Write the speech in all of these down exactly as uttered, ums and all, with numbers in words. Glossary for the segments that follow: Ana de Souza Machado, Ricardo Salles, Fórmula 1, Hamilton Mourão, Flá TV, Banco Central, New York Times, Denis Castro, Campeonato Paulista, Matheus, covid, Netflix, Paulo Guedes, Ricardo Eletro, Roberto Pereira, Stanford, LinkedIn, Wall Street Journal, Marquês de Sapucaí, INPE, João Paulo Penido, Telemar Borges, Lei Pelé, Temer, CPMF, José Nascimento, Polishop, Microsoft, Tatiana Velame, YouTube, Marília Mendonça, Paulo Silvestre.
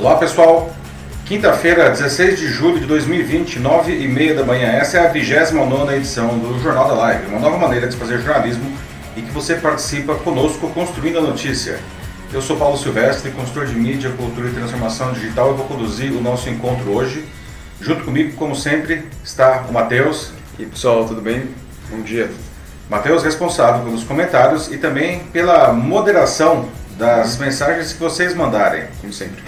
Olá pessoal, quinta-feira, dezesseis de julho de dois mil e vinte, nove e meia da manhã, essa é a vigésima nona edição do Jornal da Live, uma nova maneira de fazer jornalismo e que você participa conosco construindo a notícia. Eu sou Paulo Silvestre, consultor de mídia, cultura e transformação digital, e vou conduzir o nosso encontro hoje. Junto comigo, como sempre, está o Matheus. E pessoal, tudo bem? Bom dia. Matheus, responsável pelos comentários e também pela moderação das mensagens que vocês mandarem, como sempre.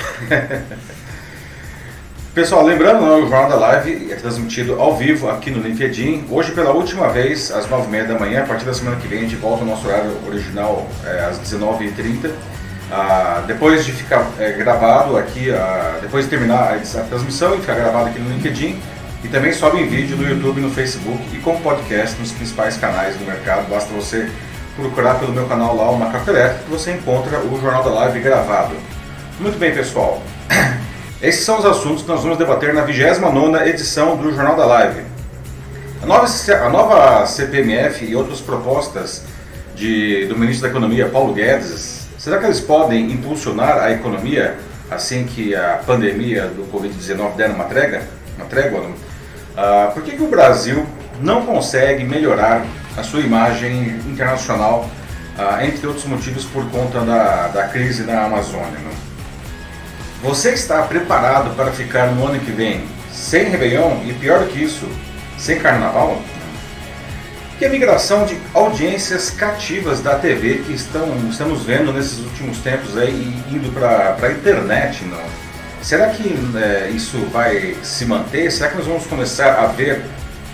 Pessoal, lembrando, o Jornal da Live é transmitido ao vivo aqui no LinkedIn, hoje pela última vez, às nove e meia da manhã. A partir da semana que vem a gente volta ao nosso horário original, é, às dezenove e trinta. Ah, depois de ficar é, gravado aqui, ah, depois de terminar a, a transmissão e ficar gravado aqui no LinkedIn, e também sobe em vídeo no YouTube, no Facebook e como podcast nos principais canais do mercado. Basta você procurar pelo meu canal lá, o Macapelete, que você encontra o Jornal da Live gravado. Muito bem, pessoal. Esses são os assuntos que nós vamos debater na vigésima nona edição do Jornal da Live. A nova, a nova C P M F e outras propostas de, do ministro da Economia, Paulo Guedes, será que eles podem impulsionar a economia assim que a pandemia do covid dezenove der uma trégua? Uma trégua? Ah, por que, que o Brasil não consegue melhorar a sua imagem internacional, ah, entre outros motivos, por conta da, da crise na Amazônia? Não? Você está preparado para ficar no ano que vem sem Réveillon e, pior do que isso, sem Carnaval? E a migração de audiências cativas da T V que estão, estamos vendo nesses últimos tempos aí, indo para a internet? Não? Será que é, isso vai se manter? Será que nós vamos começar a ver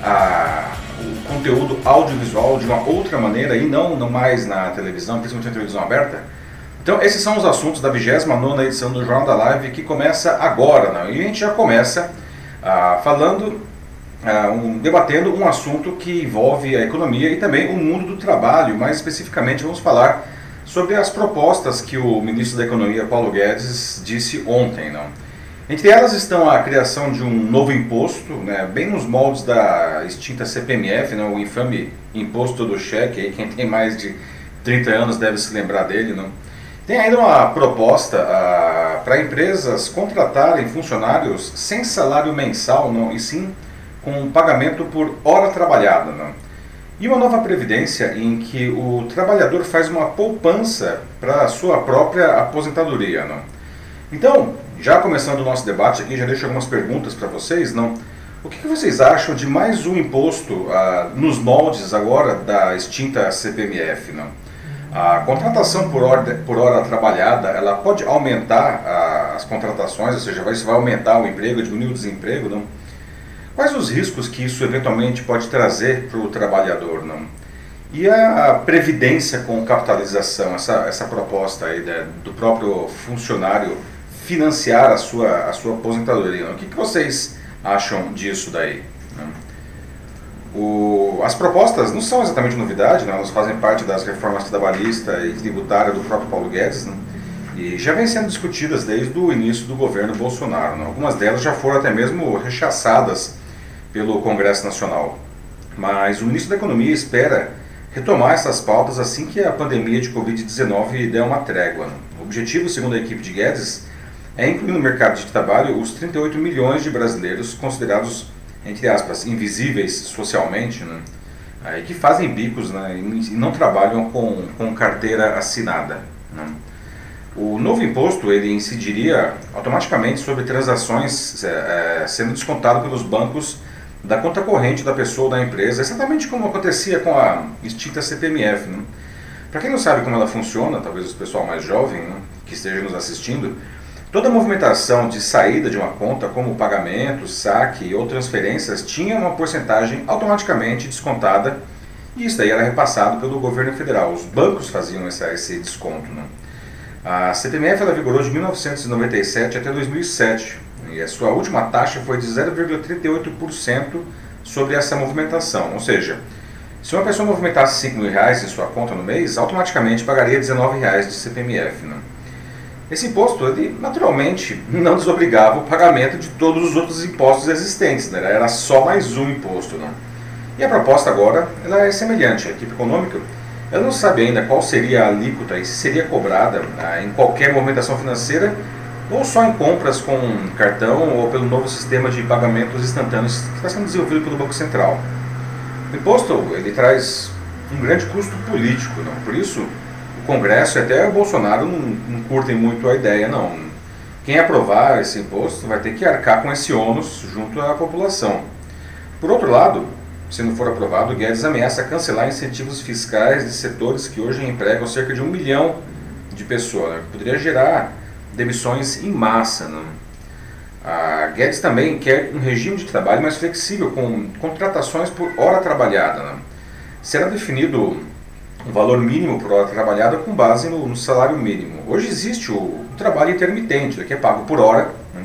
a... o conteúdo audiovisual de uma outra maneira e não, não mais na televisão, principalmente na televisão aberta? Então esses são os assuntos da vigésima nona edição do Jornal da Live, que começa agora, né? E a gente já começa ah, falando, ah, um, debatendo um assunto que envolve a economia e também o mundo do trabalho. Mais especificamente vamos falar sobre as propostas que o ministro da Economia, Paulo Guedes, disse ontem, não? Entre elas estão a criação de um novo imposto, né, bem nos moldes da extinta C P M F, né, o infame imposto do cheque, aí quem tem mais de trinta anos deve se lembrar dele. Não? Tem ainda uma proposta ah, para empresas contratarem funcionários sem salário mensal, não, e sim com pagamento por hora trabalhada. Não? E uma nova previdência em que o trabalhador faz uma poupança para a sua própria aposentadoria. Não? Então... já começando o nosso debate aqui, já deixo algumas perguntas para vocês, não? O que, que vocês acham de mais um imposto ah, nos moldes agora da extinta C P M F, não? A contratação por hora, por hora trabalhada, ela pode aumentar ah, as contratações, ou seja, isso vai aumentar o emprego, diminuir o desemprego, não? Quais os riscos que isso eventualmente pode trazer para o trabalhador, não? E a previdência com capitalização, essa, essa proposta aí, né, do próprio funcionário financiar a sua, a sua aposentadoria. O que, que vocês acham disso daí? O, as propostas não são exatamente novidade, né? Elas fazem parte das reformas trabalhista e tributária do próprio Paulo Guedes, né? E já vêm sendo discutidas desde o início do governo Bolsonaro, né? Algumas delas já foram até mesmo rechaçadas pelo Congresso Nacional. Mas o ministro da Economia espera retomar essas pautas assim que a pandemia de covid dezenove der uma trégua, né? O objetivo, segundo a equipe de Guedes, é incluir no mercado de trabalho os trinta e oito milhões de brasileiros considerados, entre aspas, invisíveis socialmente, né? Aí que fazem bicos, né? E não trabalham com, com carteira assinada, né? O novo imposto ele incidiria automaticamente sobre transações é, sendo descontado pelos bancos da conta corrente da pessoa ou da empresa, exatamente como acontecia com a extinta C P M F, né? Para quem não sabe como ela funciona, talvez o pessoal mais jovem, né, que esteja nos assistindo, toda movimentação de saída de uma conta, como pagamento, saque ou transferências, tinha uma porcentagem automaticamente descontada, e isso daí era repassado pelo governo federal. Os bancos faziam essa, esse desconto, né? A C P M F ela vigorou de mil novecentos e noventa e sete até dois mil e sete, e a sua última taxa foi de zero vírgula trinta e oito por cento sobre essa movimentação. Ou seja, se uma pessoa movimentasse cinco mil reais em sua conta no mês, automaticamente pagaria dezenove reais de C P M F, né? Esse imposto, ele, naturalmente, não desobrigava o pagamento de todos os outros impostos existentes, né? Era só mais um imposto, né? E a proposta agora ela é semelhante. A equipe econômica ela não sabe ainda qual seria a alíquota e se seria cobrada, né, em qualquer movimentação financeira, ou só em compras com cartão ou pelo novo sistema de pagamentos instantâneos que está sendo desenvolvido pelo Banco Central. O imposto ele traz um grande custo político, não? Por isso o Congresso e até o Bolsonaro não, não curtem muito a ideia, não. Quem aprovar esse imposto vai ter que arcar com esse ônus junto à população. Por outro lado, se não for aprovado, Guedes ameaça cancelar incentivos fiscais de setores que hoje empregam cerca de um milhão de pessoas, né? Poderia gerar demissões em massa, né? A Guedes também quer um regime de trabalho mais flexível, com contratações por hora trabalhada, né? Será definido um valor mínimo por hora trabalhada com base no, no salário mínimo. Hoje existe o, o trabalho intermitente, que é pago por hora, né?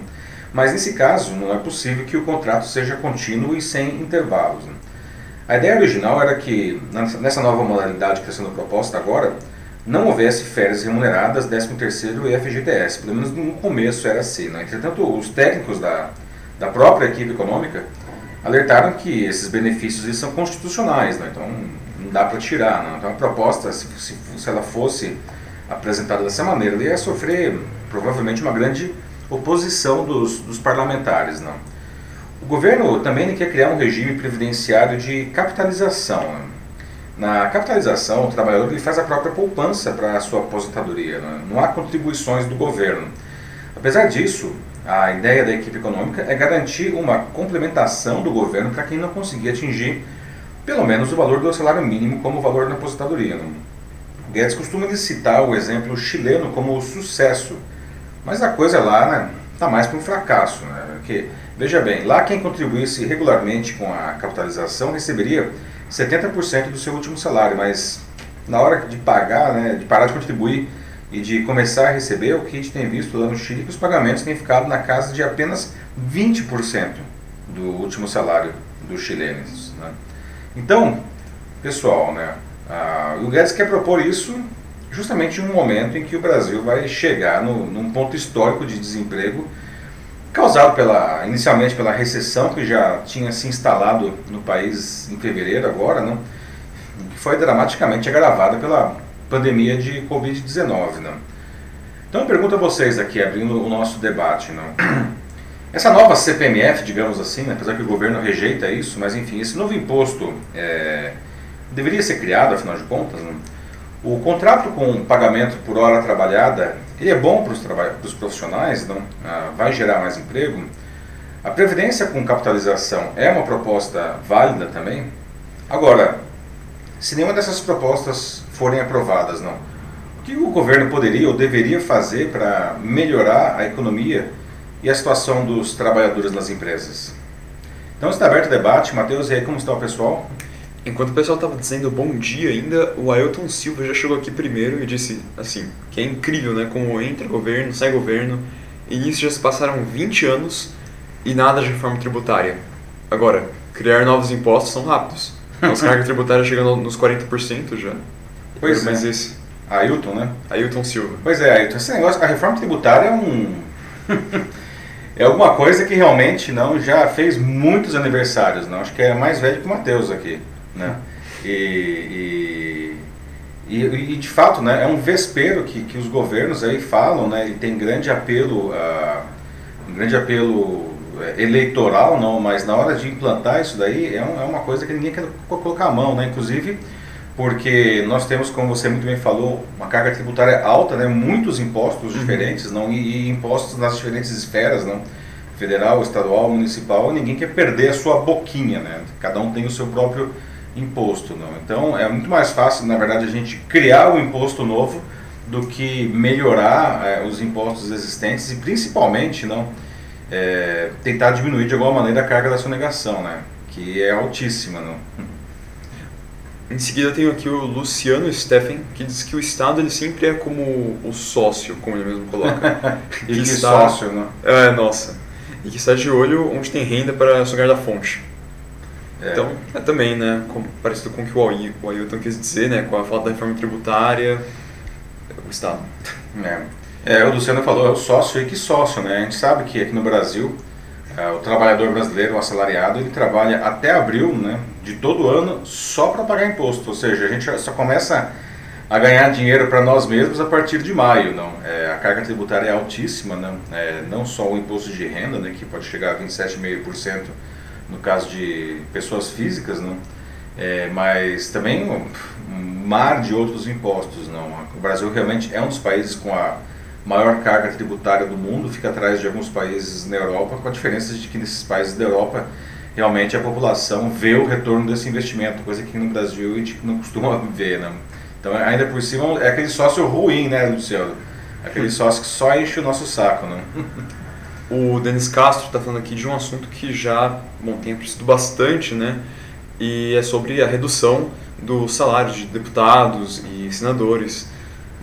Mas nesse caso não é possível que o contrato seja contínuo e sem intervalos, né? A ideia original era que, nessa nova modalidade que está sendo proposta agora, não houvesse férias remuneradas, décimo terceiro e F G T S, pelo menos no começo era assim, né? Entretanto, os técnicos da, da própria equipe econômica alertaram que esses benefícios eles são constitucionais, né? Então não dá para tirar, né? Então a proposta, se, se, se ela fosse apresentada dessa maneira, ela ia sofrer provavelmente uma grande oposição dos, dos parlamentares, né? O governo também quer criar um regime previdenciário de capitalização, né? Na capitalização, o trabalhador ele faz a própria poupança para a sua aposentadoria, né? Não há contribuições do governo. Apesar disso, a ideia da equipe econômica é garantir uma complementação do governo para quem não conseguir atingir pelo menos o valor do salário mínimo como valor da aposentadoria, né? Guedes costuma citar o exemplo chileno como sucesso, mas a coisa lá está, né, mais para um fracasso, né? Porque, veja bem, lá quem contribuísse regularmente com a capitalização receberia setenta por cento do seu último salário, mas na hora de pagar, né, de parar de contribuir e de começar a receber, o que a gente tem visto lá no Chile, que os pagamentos têm ficado na casa de apenas vinte por cento do último salário dos chilenos, né? Então, pessoal, né, a, o Guedes quer propor isso justamente em um momento em que o Brasil vai chegar no, num ponto histórico de desemprego causado pela, inicialmente pela recessão que já tinha se instalado no país em fevereiro agora, né, que foi dramaticamente agravada pela pandemia de covid dezenove, né? Então eu pergunto a vocês aqui, abrindo o nosso debate, né, essa nova C P M F, digamos assim, né, apesar que o governo rejeita isso, mas enfim, esse novo imposto é, deveria ser criado, afinal de contas, né? O contrato com pagamento por hora trabalhada, ele é bom para os, traba- para os profissionais, não? Ah, vai gerar mais emprego. A previdência com capitalização é uma proposta válida também. Agora, se nenhuma dessas propostas forem aprovadas, não, o que o governo poderia ou deveria fazer para melhorar a economia e a situação dos trabalhadores nas empresas? Então está aberto o debate. Matheus, e aí, como está o pessoal? Enquanto o pessoal estava dizendo bom dia ainda, o Ailton Silva já chegou aqui primeiro e disse assim, que é incrível, né, como entra governo, sai governo, e nisso já se passaram vinte anos e nada de reforma tributária. Agora, criar novos impostos são rápidos. Nossa carga tributária chegando nos quarenta por cento já. Pois é. Mas esse... Ailton, né? Ailton Silva. Pois é, Ailton. Esse negócio, a reforma tributária é um... é alguma coisa que realmente não, já fez muitos aniversários, não. Acho que é mais velho que o Matheus aqui, né? E, e, e, e de fato, né, é um vespeiro que, que os governos aí falam, né, ele tem grande apelo, uh, um grande apelo eleitoral, não, mas na hora de implantar isso daí é, um, é uma coisa que ninguém quer colocar a mão, né? Inclusive porque nós temos, como você muito bem falou, uma carga tributária alta, né, muitos impostos diferentes, não, e, e impostos nas diferentes esferas, não, federal, estadual, municipal, ninguém quer perder a sua boquinha, né? Cada um tem o seu próprio imposto, não. Então é muito mais fácil, na verdade, a gente criar um imposto novo do que melhorar é, os impostos existentes e principalmente não é, tentar diminuir de alguma maneira a carga da sonegação, né, que é altíssima, não. Em seguida eu tenho aqui o Luciano Steffen, que diz que o Estado ele sempre é como o sócio, como ele mesmo coloca. Ele que está... sócio, né? É, nossa. E que está de olho onde tem renda para sugar da fonte. Então, é também, né, como, parecido com o que o Ailton quis dizer, né, com a falta da reforma tributária, o Estado. É, é o Luciano falou, é o sócio e que sócio, né, a gente sabe que aqui no Brasil, é, o trabalhador brasileiro, o assalariado, ele trabalha até abril, né, de todo ano só para pagar imposto, ou seja, a gente só começa a ganhar dinheiro para nós mesmos a partir de maio. Não? É, a carga tributária é altíssima, não? É, não só o imposto de renda, né, que pode chegar a vinte e sete vírgula cinco por cento no caso de pessoas físicas, não? É, mas também um, um mar de outros impostos. Não? O Brasil realmente é um dos países com a maior carga tributária do mundo, fica atrás de alguns países na Europa, com a diferença de que nesses países da Europa realmente a população vê o retorno desse investimento, coisa que no Brasil a gente não costuma ver. Não? Então, ainda por cima, é aquele sócio ruim, né, Luciano? Aquele sócio que só enche o nosso saco. Não? O Denis Castro está falando aqui de um assunto que já bom, tem aparecido bastante, né? E é sobre a redução do salário de deputados e senadores,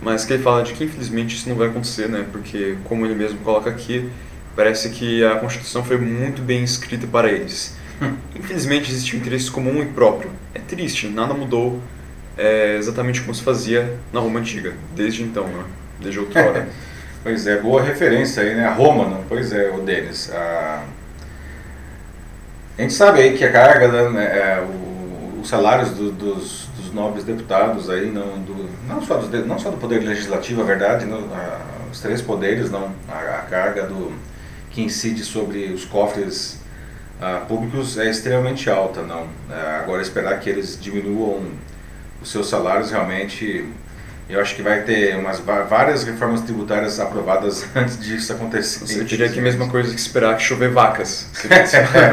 mas que ele fala de que infelizmente isso não vai acontecer, né? Porque, como ele mesmo coloca aqui, parece que a Constituição foi muito bem escrita para eles. Infelizmente existe um interesse comum e próprio. É triste, nada mudou é, exatamente como se fazia na Roma Antiga, desde então, né? Desde outrora. Pois é, boa referência aí, né? A Roma, não? Pois é, o Denis. A... a gente sabe aí que a carga, né, é, o, os salários do, dos, dos nobres deputados, aí, não, do, não, só do, não só do Poder Legislativo, é verdade, não, a, os três poderes, não, a, a carga do, que incide sobre os cofres a, públicos é extremamente alta. Não, a, agora, esperar que eles diminuam os seus salários, realmente, eu acho que vai ter umas, várias reformas tributárias aprovadas antes disso acontecer. Eu diria que a mesma coisa que esperar que chover vacas.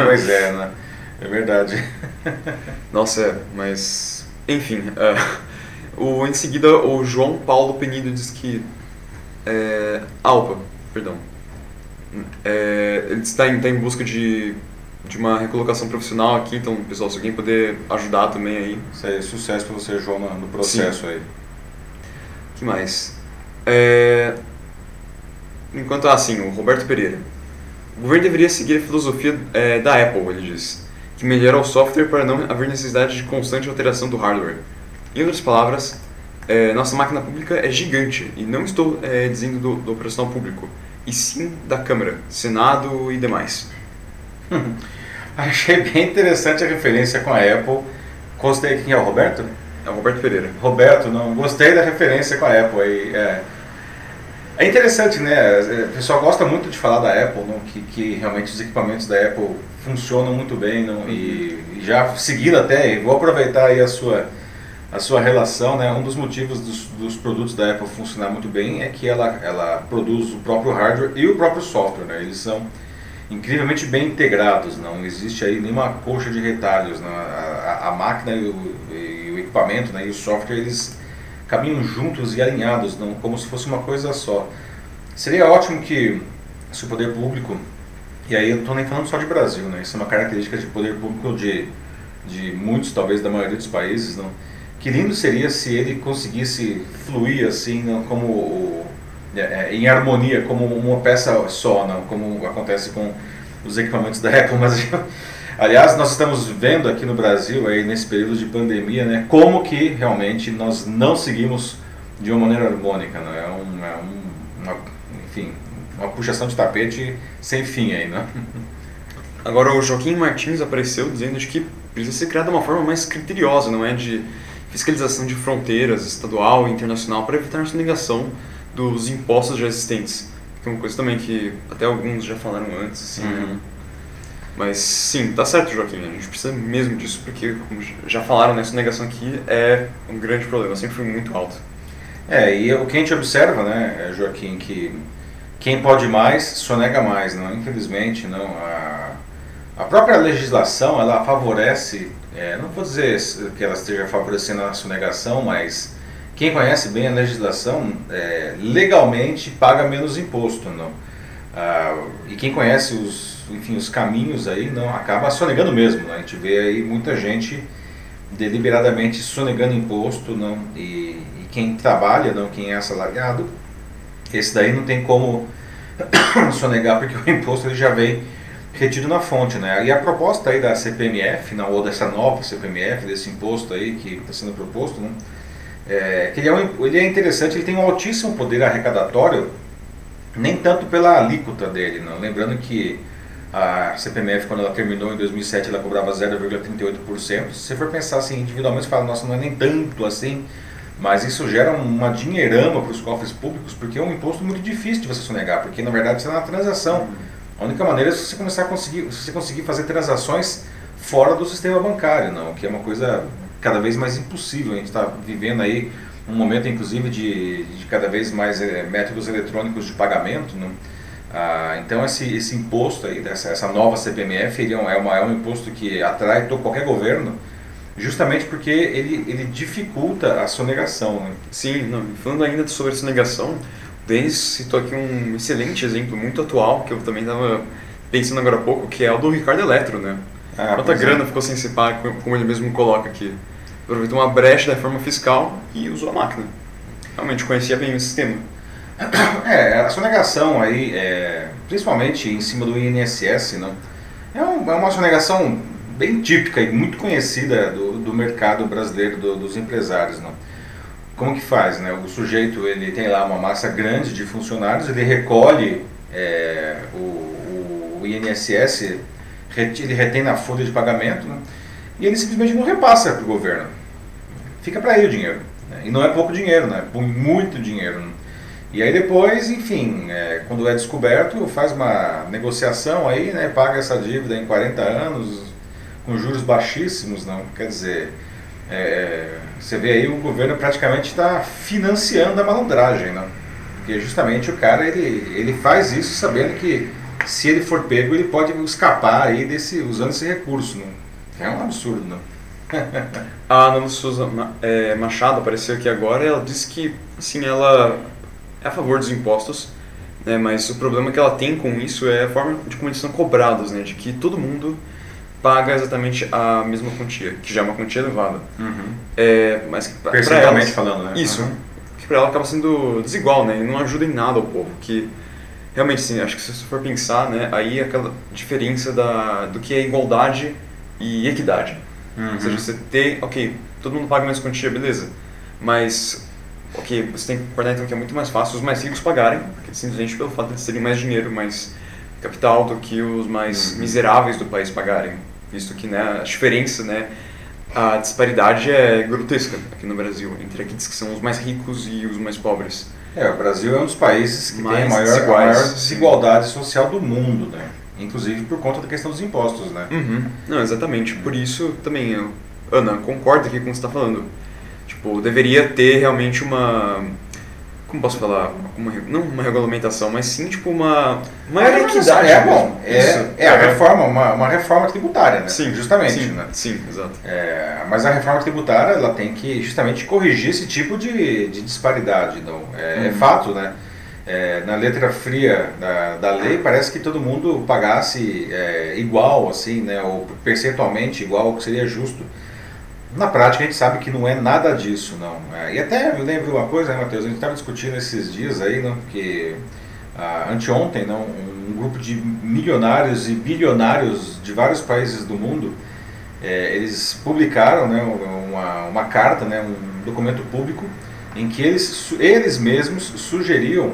Pois é, né? É verdade. Nossa, é, mas... Enfim, uh, o, em seguida o João Paulo Penido diz que... É, Alpa, perdão. É, ele está em, está em busca de, de uma recolocação profissional aqui, então, pessoal, se alguém puder ajudar também aí... Isso aí, sucesso para você, João, no processo. Sim. Aí. Que mais? É... Enquanto assim, o Roberto Pereira. O governo deveria seguir a filosofia é, da Apple, ele diz, que melhora o software para não haver necessidade de constante alteração do hardware. Em outras palavras, é, nossa máquina pública é gigante, e não estou é, dizendo do, do operacional público, e sim da Câmara, Senado e demais. Hum, achei bem interessante a referência com a Apple. Constei quem é o Roberto? É o Roberto Pereira. Roberto, não, gostei da referência com a Apple. Aí, é, é interessante, né? O pessoal gosta muito de falar da Apple, não? Que, que realmente os equipamentos da Apple funcionam muito bem, não? Uhum. E, e já seguindo até, vou aproveitar aí a sua, a sua relação, né? Um dos motivos dos, dos produtos da Apple funcionar muito bem é que ela, ela produz o próprio hardware e o próprio software, né? Eles são incrivelmente bem integrados, não existe aí nenhuma coxa de retalhos, não? A, a, a máquina e o, e, o equipamento, né, e o software, eles caminham juntos e alinhados, não, como se fosse uma coisa só. Seria ótimo que, se o poder público, e aí eu não estou nem falando só de Brasil, né, isso é uma característica de poder público de, de muitos, talvez da maioria dos países, não, que lindo seria se ele conseguisse fluir assim, não, como, é, em harmonia, como uma peça só, não, como acontece com os equipamentos da Apple, mas... Aliás, nós estamos vendo aqui no Brasil, aí, nesse período de pandemia, né, como que realmente nós não seguimos de uma maneira harmônica. Não? É, um, é um, uma, enfim, uma puxação de tapete sem fim. Aí, né? Agora, o Joaquim Martins apareceu dizendo que precisa ser criada uma forma mais criteriosa, não é? De fiscalização de fronteiras estadual e internacional para evitar a sonegação dos impostos já existentes. Que é uma coisa também que até alguns já falaram antes. Assim, uhum. Né? Mas sim, tá certo, Joaquim, a gente precisa mesmo disso, porque, como já falaram, né, a sonegação aqui é um grande problema, sempre foi muito alto. É, e o que a gente observa, né, Joaquim, que quem pode mais, sonega mais, não? Infelizmente, não. A, a própria legislação, ela favorece, é, não vou dizer que ela esteja favorecendo a sonegação, mas quem conhece bem a legislação, é, legalmente paga menos imposto, não? Ah, e quem conhece os... enfim, os caminhos aí, não, acaba sonegando mesmo, né? A gente vê aí muita gente deliberadamente sonegando imposto, não, e, e quem trabalha, não, quem é assalariado, esse daí não tem como sonegar, porque o imposto ele já vem retido na fonte, né? E a proposta aí da C P M F, não, ou dessa nova C P M F, desse imposto aí que está sendo proposto, não, é, que ele é, um, ele é interessante, ele tem um altíssimo poder arrecadatório, nem tanto pela alíquota dele, não, lembrando que a C P M F, quando ela terminou em dois mil e sete, ela cobrava zero vírgula trinta e oito por cento. Se você for pensar assim individualmente, você fala, nossa, não é nem tanto assim, Mas isso gera uma dinheirama para os cofres públicos, porque é um imposto muito difícil de você sonegar, porque na verdade você é uma transação. A única maneira é você começar a conseguir, se você conseguir fazer transações fora do sistema bancário, não, que é uma coisa cada vez mais impossível. A gente está vivendo aí um momento, inclusive, de, de cada vez mais é, métodos eletrônicos de pagamento, né? Ah, então esse, esse imposto, aí, essa, essa nova C P M F, ele é, uma, é um imposto que atrai todo, qualquer governo, justamente porque ele, ele dificulta a sonegação. Né? Sim, não, falando ainda sobre a sonegação, o Denis citou aqui um excelente exemplo, muito atual, que eu também estava pensando agora há pouco, que é o do Ricardo Eletro, né? Ah, quanta grana é. Ficou sem se pagar, como ele mesmo coloca aqui. Aproveitou uma brecha da reforma fiscal e usou a máquina. Realmente conhecia bem o sistema. É, a sonegação aí, é, principalmente em cima do I N S S, né? é, um, é uma sonegação bem típica e muito conhecida do, do mercado brasileiro, do, dos empresários. Né? Como que faz? Né? O sujeito ele tem lá uma massa grande de funcionários, ele recolhe é, o, o I N S S, ele retém na folha de pagamento, né? E ele simplesmente não repassa para o governo. Fica para ele o dinheiro. Né? E não é pouco dinheiro, né? É muito dinheiro. Né? E aí depois, enfim, é, quando é descoberto, faz uma negociação aí, né? Paga essa dívida em quarenta anos, com juros baixíssimos, não? Quer dizer, é, você vê aí o governo praticamente está financiando a malandragem, não? Porque justamente o cara, ele, ele faz isso sabendo que se ele for pego, ele pode escapar aí desse, usando esse recurso, não? É um absurdo, não? A Ana de Souza Machado apareceu aqui agora e ela disse que, assim, ela é a favor dos impostos, né, mas o problema que ela tem com isso é a forma de como eles são cobrados, né, de que todo mundo paga exatamente a mesma quantia, que já é uma quantia elevada. Uhum. É, mas pra, percentualmente pra elas, falando, né? Isso, uhum. Que para ela acaba sendo desigual, né, e não ajuda em nada ao povo, que... Realmente, sim, acho que se você for pensar, né, aí é aquela diferença da, do que é igualdade e equidade. Uhum. Ou seja, você tem, ok, todo mundo paga a mesma quantia, beleza, mas, ok, você tem que concordar então que é muito mais fácil os mais ricos pagarem, porque, simplesmente pelo fato de eles terem mais dinheiro, mais capital do que os mais uhum. miseráveis do país pagarem, visto que, né, a diferença, né, a disparidade é grotesca aqui no Brasil, entre aqueles que são os mais ricos e os mais pobres. É, o Brasil é um dos países que mais tem a maior, desiguais, a maior desigualdade social do mundo, né? Inclusive por conta da questão dos impostos, né? Uhum. Não, exatamente. Por isso também, eu, Ana, concordo aqui com o que você está falando. Tipo, deveria ter realmente uma... Como posso falar? Uma, não uma regulamentação, mas sim tipo uma... Maior é, equidade. É, bom, é, é a reforma, uma, uma reforma tributária, né? Sim, justamente. Sim, né? Sim, exato. É, mas a reforma tributária, ela tem que justamente corrigir esse tipo de, de disparidade. Então, é, uhum. é fato, né? É, na letra fria da, da lei, parece que todo mundo pagasse é, igual, assim, né? Ou percentualmente igual, o que seria justo. Na prática, a gente sabe que não é nada disso, não. É, e até eu lembro uma coisa, né, Matheus? A gente estava discutindo esses dias aí, não, porque ah, anteontem, não, um grupo de milionários e bilionários de vários países do mundo, é, eles publicaram, né, uma, uma carta, né, um documento público, em que eles, eles mesmos sugeriam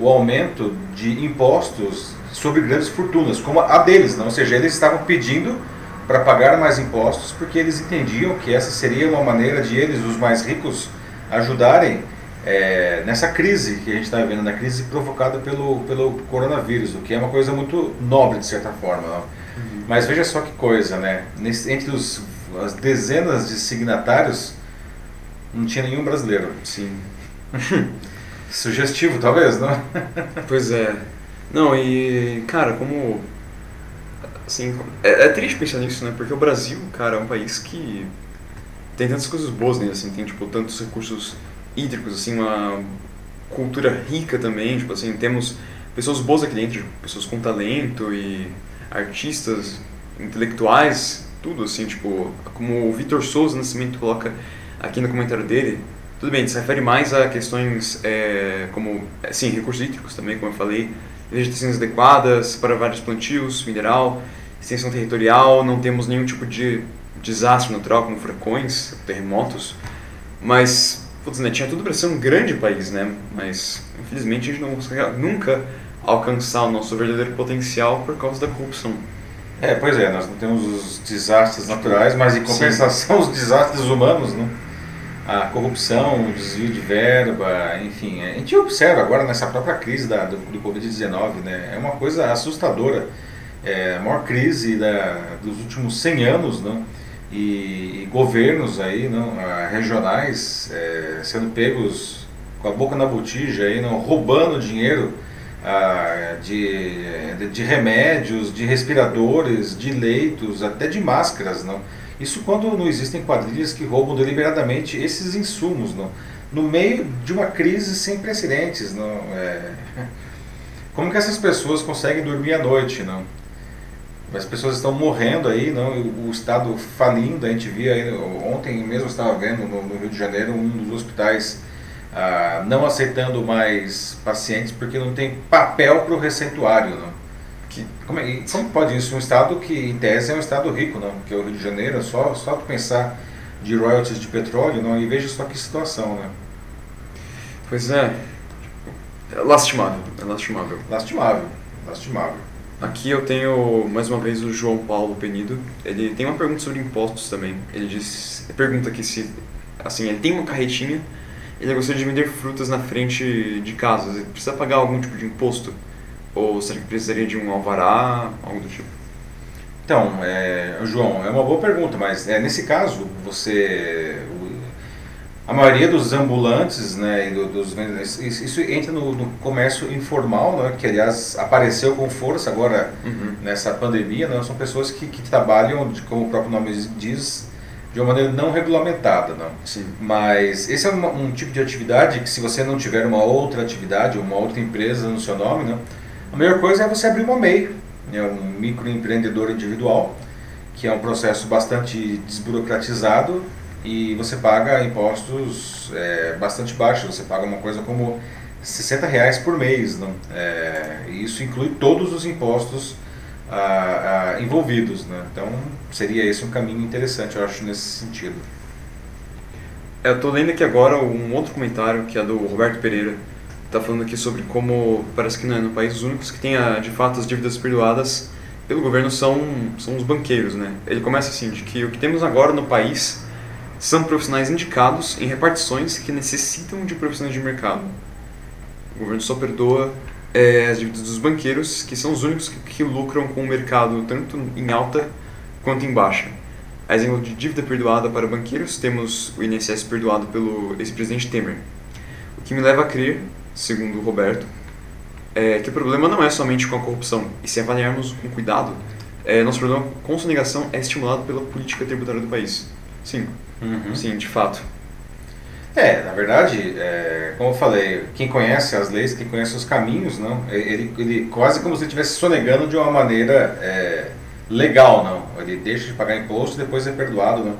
o aumento de impostos sobre grandes fortunas, como a deles, não? Ou seja, eles estavam pedindo para pagar mais impostos, porque eles entendiam que essa seria uma maneira de eles, os mais ricos, ajudarem é, nessa crise que a gente está vivendo, na crise provocada pelo, pelo coronavírus, o que é uma coisa muito nobre, de certa forma. Não? Uhum. Mas veja só que coisa, né? Nesse, entre os, as dezenas de signatários, não tinha nenhum brasileiro. Sim. Sugestivo, talvez, não? Pois é. Não, e, cara, como... Assim, é, é triste pensar nisso, né? Porque o Brasil, cara, é um país que tem tantas coisas boas nele, né? Assim, tem, tipo, tantos recursos hídricos, assim, uma cultura rica também, tipo, assim, temos pessoas boas aqui dentro, pessoas com talento e artistas, intelectuais, tudo, assim, tipo, como o Vitor Souza Nascimento coloca aqui no comentário dele, tudo bem, se refere mais a questões é, como, assim, recursos hídricos também, como eu falei, vegetações adequadas para vários plantios, mineral, extensão territorial, não temos nenhum tipo de desastre natural como furacões, terremotos, mas, putz, né, tinha tudo para ser um grande país, né, mas infelizmente a gente não consegue nunca alcançar o nosso verdadeiro potencial por causa da corrupção. É, pois é, nós não temos os desastres naturais, mas em compensação, sim, os desastres humanos, né? a corrupção, o desvio de verba, enfim, a gente observa agora nessa própria crise da, do, do covid dezenove, né? É uma coisa assustadora, é a maior crise da, dos últimos cem anos, não? E, e governos aí, não? A, regionais é, sendo pegos com a boca na botija, aí, não? Roubando dinheiro a, de, de, de remédios, de respiradores, de leitos, até de máscaras, não? Isso quando não existem quadrilhas que roubam deliberadamente esses insumos, não? No meio de uma crise sem precedentes, não? É... Como que essas pessoas conseguem dormir à noite, não? As pessoas estão morrendo aí, não? O Estado falindo, a gente via aí, ontem mesmo estava vendo no, no Rio de Janeiro um dos hospitais ah, não aceitando mais pacientes porque não tem papel para o receituário, não? Como, é, como pode isso? Um estado que, em tese, é um estado rico, não? Porque o Rio de Janeiro, só só pensar de royalties de petróleo, não? E veja só que situação, né? Pois é. É lastimável. É lastimável. Lastimável. Lastimável. Aqui eu tenho, mais uma vez, o João Paulo Penido. Ele tem uma pergunta sobre impostos também. Ele diz, pergunta que se... Assim, ele tem uma carretinha, ele gostaria de vender frutas na frente de casa. Ele precisa pagar algum tipo de imposto? Ou será que precisaria de um alvará, algo do tipo? Então, é, João, é uma boa pergunta, mas é, nesse caso, você, o, a maioria dos ambulantes, né, e do, dos isso, isso entra no, no comércio informal, né, que aliás apareceu com força agora uhum. nessa pandemia, né, são pessoas que, que trabalham, como o próprio nome diz, de uma maneira não regulamentada, não. Sim. Mas esse é um, um tipo de atividade que se você não tiver uma outra atividade, uma outra empresa no seu nome, não, a melhor coisa é você abrir uma M E I, né, um microempreendedor individual, que é um processo bastante desburocratizado e você paga impostos é, bastante baixos, você paga uma coisa como sessenta reais por mês, né? É, e isso inclui todos os impostos ah, ah, envolvidos, né? Então seria esse um caminho interessante, eu acho, nesse sentido. Eu estou lendo aqui agora um outro comentário que é do Roberto Pereira. Tá falando aqui sobre como parece que não é no país os únicos que tem a, de fato as dívidas perdoadas pelo governo são, são os banqueiros, né? Ele começa assim, de que o que temos agora no país são profissionais indicados em repartições que necessitam de profissionais de mercado. O governo só perdoa é, as dívidas dos banqueiros, que são os únicos que, que lucram com o mercado tanto em alta quanto em baixa. A exemplo de dívida perdoada para banqueiros, temos o I N S S perdoado pelo ex-presidente Temer. O que me leva a crer, segundo o Roberto, é que o problema não é somente com a corrupção, e se avaliarmos com cuidado, é, nosso problema com sonegação é estimulado pela política tributária do país. Sim, uhum. Sim, de fato. É, na verdade, é, como eu falei, quem conhece as leis, quem conhece os caminhos, não, ele, ele quase como se ele estivesse sonegando de uma maneira é, legal, não. Ele deixa de pagar imposto e depois é perdoado, não.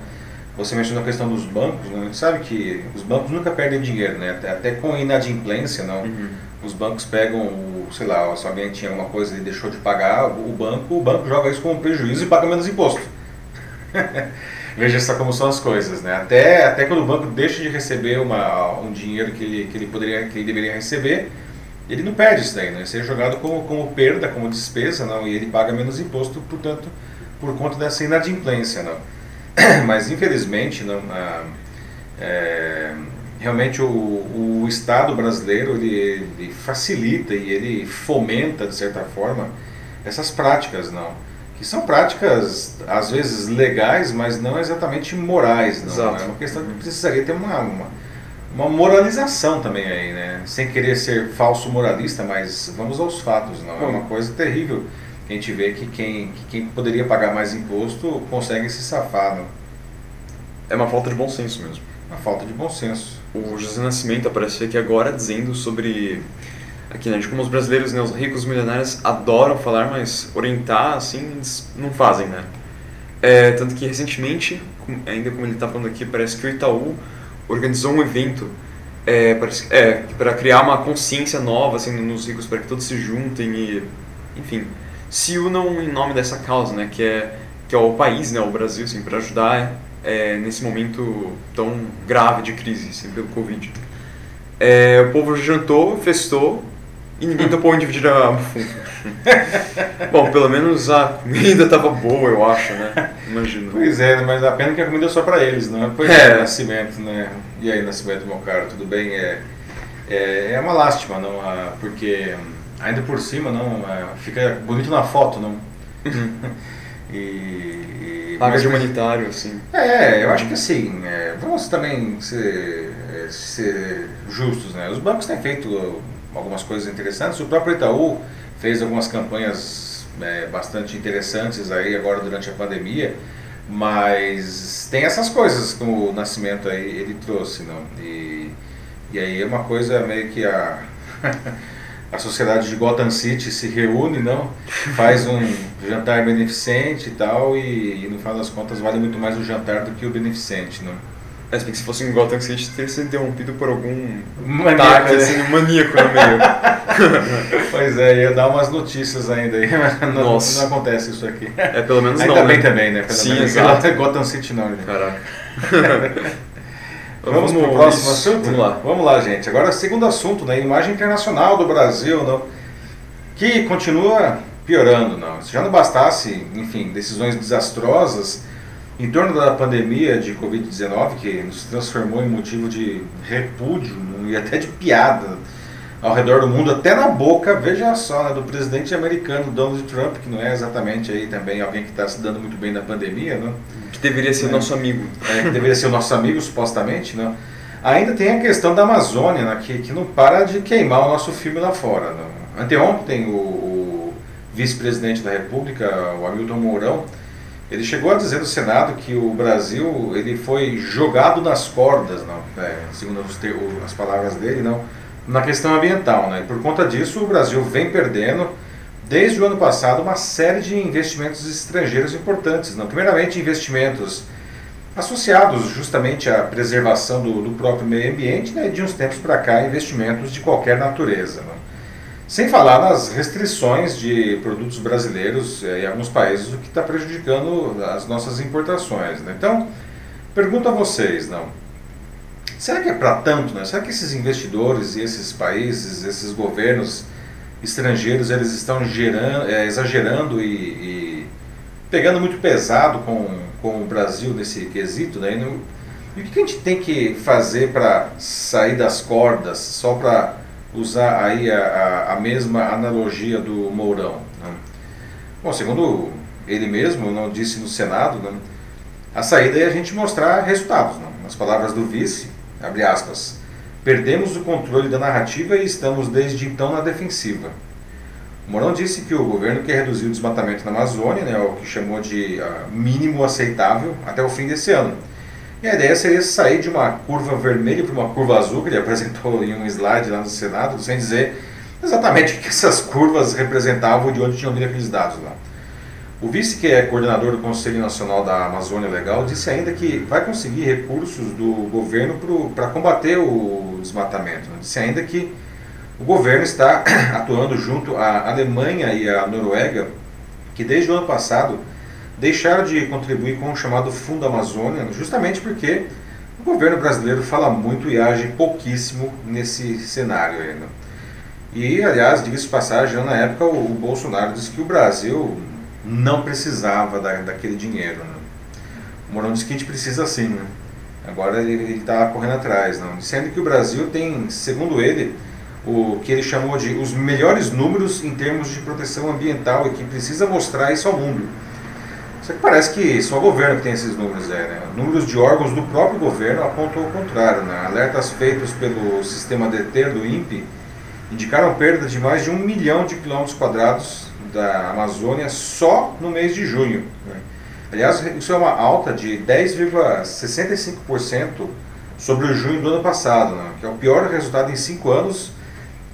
Você mencionou a questão dos bancos, né? A gente sabe que os bancos nunca perdem dinheiro, né? Até, até com inadimplência, não? Uhum. Os bancos pegam, o, sei lá, se alguém tinha alguma coisa e deixou de pagar, o banco, o banco joga isso como prejuízo e paga menos imposto. Veja só como são as coisas, né? Até, até quando o banco deixa de receber uma, um dinheiro que ele, que, ele poderia, que ele deveria receber, ele não perde isso daí, né? Isso é jogado como, como perda, como despesa, não? E ele paga menos imposto, portanto, por conta dessa inadimplência, não? Mas infelizmente não, ah, é, realmente o, o Estado brasileiro ele, ele facilita e ele fomenta de certa forma essas práticas, não, que são práticas às vezes legais, mas não exatamente morais, não. É uma questão que precisaria ter uma, uma, uma moralização também aí, né? Sem querer ser falso moralista, mas vamos aos fatos, não. É uma coisa terrível. A gente vê que quem, que quem poderia pagar mais imposto consegue se safar, não? É uma falta de bom senso mesmo. Uma falta de bom senso. O José Nascimento apareceu aqui agora dizendo sobre... Aqui, né, de como os brasileiros, né, os ricos milionários adoram falar, mas orientar, assim, eles não fazem, né? É, tanto que recentemente, ainda como ele está falando aqui, parece que o Itaú organizou um evento é, para é, para criar uma consciência nova, assim, nos ricos, para que todos se juntem e... Enfim... se unam em nome dessa causa, né, que é que é o país, né, o Brasil, assim, para ajudar é, nesse momento tão grave de crise, assim, pelo Covid. É, o povo jantou, festou E ninguém topou dividir a bufunfa. Bom, pelo menos a comida estava boa, eu acho, né? Imagino. Pois é, mas a pena que a comida é só para eles, né? Pois é, é Nascimento, né? E aí, Nascimento, meu caro, tudo bem? É, é, é uma lástima, não? Porque ainda por cima, não? Fica bonito na foto, não? E, e, paga de humanitário, assim. É, eu acho que assim, é, vamos também ser, ser justos, né? Os bancos têm feito algumas coisas interessantes. O próprio Itaú fez algumas campanhas é, bastante interessantes aí agora durante a pandemia, mas tem essas coisas que o Nascimento aí ele trouxe, não? E, e aí é uma coisa meio que a a sociedade de Gotham City se reúne, não? Faz um jantar beneficente e tal, e, e no final das contas vale muito mais o jantar do que o beneficente, não? Mas se fosse em Gotham City, teria sido interrompido por algum maníaco, ataque, né? Assim, um maníaco no meio. Pois é, ia dar umas notícias ainda aí, mas não, nossa, não acontece isso aqui. É, pelo menos ainda não. Ainda bem, né? Também, né? Pelo sim, exato. Gotham City não, né? Caraca. Vamos, vamos pro próximo isso, assunto? Vamos lá. Vamos lá, gente. Agora, segundo assunto, né? Imagem internacional do Brasil, não? Que continua piorando, não? Se já não bastasse, enfim, decisões desastrosas em torno da pandemia de covid dezenove, que nos transformou em motivo de repúdio, não? E até de piada ao redor do mundo, até na boca, veja só, né? Do presidente americano Donald Trump, que não é exatamente aí também alguém que está se dando muito bem na pandemia, não? Que deveria ser o é, nosso amigo. É, que deveria ser o nosso amigo, supostamente, né? Ainda tem a questão da Amazônia, né? que, que não para de queimar o nosso filme lá fora, né? Anteontem, o, o vice-presidente da República, o Hamilton Mourão, ele chegou a dizer no Senado que o Brasil ele foi jogado nas cordas, né? É, segundo os te- as palavras dele, não, na questão ambiental, né? E por conta disso, o Brasil vem perdendo desde o ano passado uma série de investimentos estrangeiros importantes, não? Primeiramente investimentos associados justamente à preservação do, do próprio meio ambiente, né? E de uns tempos para cá investimentos de qualquer natureza, não? Sem falar nas restrições de produtos brasileiros é, em alguns países, o que está prejudicando as nossas importações, né? Então, pergunto a vocês, não? Será que é para tanto, né? Será que esses investidores e esses países, esses governos estrangeiros, eles estão gerando, é, exagerando e, e pegando muito pesado com, com o Brasil nesse quesito, né? E, no, e o que a gente tem que fazer para sair das cordas, só para usar aí a, a, a mesma analogia do Mourão, né? Bom, segundo ele mesmo, não disse no Senado, né? A saída é a gente mostrar resultados, né? Nas palavras do vice, abre aspas, perdemos o controle da narrativa e estamos desde então na defensiva. O Mourão disse que o governo quer reduzir o desmatamento na Amazônia, né, o que chamou de uh, mínimo aceitável, até o fim desse ano. E a ideia seria sair de uma curva vermelha para uma curva azul, que ele apresentou em um slide lá no Senado, sem dizer exatamente o que essas curvas representavam e de onde tinham vindo aqueles dados lá. O vice, que é coordenador do Conselho Nacional da Amazônia Legal, disse ainda que vai conseguir recursos do governo para combater o desmatamento, né? Disse ainda que o governo está atuando junto à Alemanha e à Noruega, que desde o ano passado deixaram de contribuir com o chamado Fundo Amazônia, justamente porque o governo brasileiro fala muito e age pouquíssimo nesse cenário ainda. E, aliás, diga-se de passagem, na época o Bolsonaro disse que o Brasil não precisava da, daquele dinheiro, né? O Mourão disse que a gente precisa sim, né? Agora ele está correndo atrás, não? Sendo que o Brasil tem, segundo ele, o que ele chamou de os melhores números em termos de proteção ambiental e que precisa mostrar isso ao mundo. Só que parece que só o governo que tem esses números, é, né? Números de órgãos do próprio governo apontam o contrário, né? Alertas feitos pelo sistema D T do INPE indicaram perda de mais de um milhão de quilômetros quadrados da Amazônia só no mês de junho, né? Aliás, isso é uma alta de dez vírgula sessenta e cinco por cento sobre o junho do ano passado, né? Que é o pior resultado em cinco anos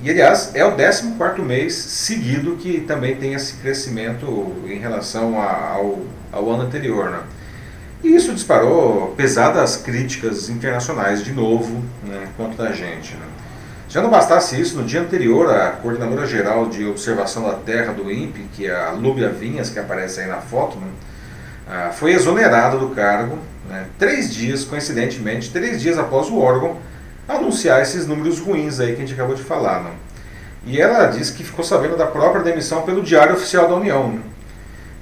e, aliás, é o décimo quarto mês seguido que também tem esse crescimento em relação a, ao, ao ano anterior, né? E isso disparou pesadas críticas internacionais de novo, né? Contra a gente, né? Já não bastasse isso, no dia anterior, a coordenadora-geral de observação da terra do INPE, que é a Lúbia Vinhas, que aparece aí na foto, né, foi exonerada do cargo, né, três dias, coincidentemente, três dias após o órgão anunciar esses números ruins aí que a gente acabou de falar, né? E ela disse que ficou sabendo da própria demissão pelo Diário Oficial da União. Né?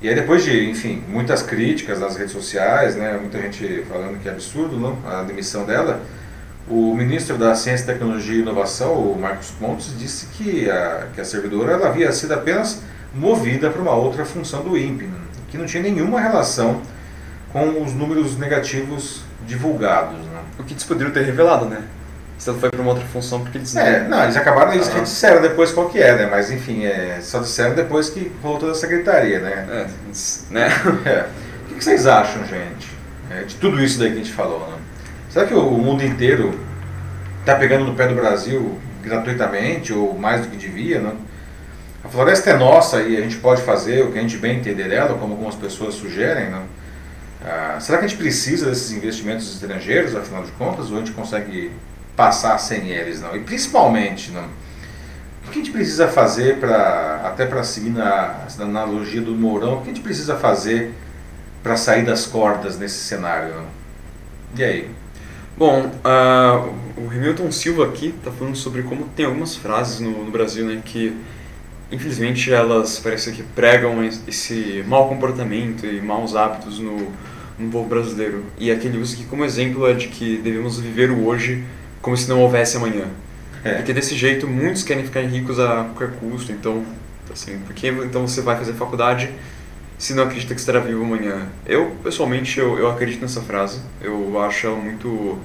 E aí depois de, enfim, muitas críticas nas redes sociais, né, muita gente falando que é absurdo, não, a demissão dela, o ministro da Ciência, Tecnologia e Inovação, o Marcos Pontes, disse que a, que a servidora ela havia sido apenas movida para uma outra função do INPE, né, que não tinha nenhuma relação com os números negativos divulgados. Né? O que eles poderiam ter revelado, né? Se ela foi para uma outra função, porque eles... É, não, eles acabaram, eles ah, que disseram depois qual que é, né? Mas, enfim, é, só disseram depois que voltou da secretaria, né? É, né? É. O que vocês acham, gente, é, de tudo isso daí que a gente falou, né? Será que o mundo inteiro está pegando no pé do Brasil gratuitamente ou mais do que devia, né? A floresta é nossa e a gente pode fazer o que a gente bem entender dela, como algumas pessoas sugerem, né? Ah, será que a gente precisa desses investimentos estrangeiros, afinal de contas, ou a gente consegue passar sem eles, não? E principalmente, não, o que a gente precisa fazer para, até para seguir na, na analogia do Mourão, o que a gente precisa fazer para sair das cordas nesse cenário, não? E aí? Bom, uh, o Hamilton Silva aqui está falando sobre como tem algumas frases no, no Brasil, né, que infelizmente elas parecem que pregam esse mau comportamento e maus hábitos no, no povo brasileiro. E aquele usa que como exemplo é de que devemos viver o hoje como se não houvesse amanhã. É. Porque desse jeito muitos querem ficar ricos a qualquer custo, então, assim, porque então você vai fazer faculdade se não acredita que estará vivo amanhã? Eu, pessoalmente, eu, eu acredito nessa frase, eu acho ela muito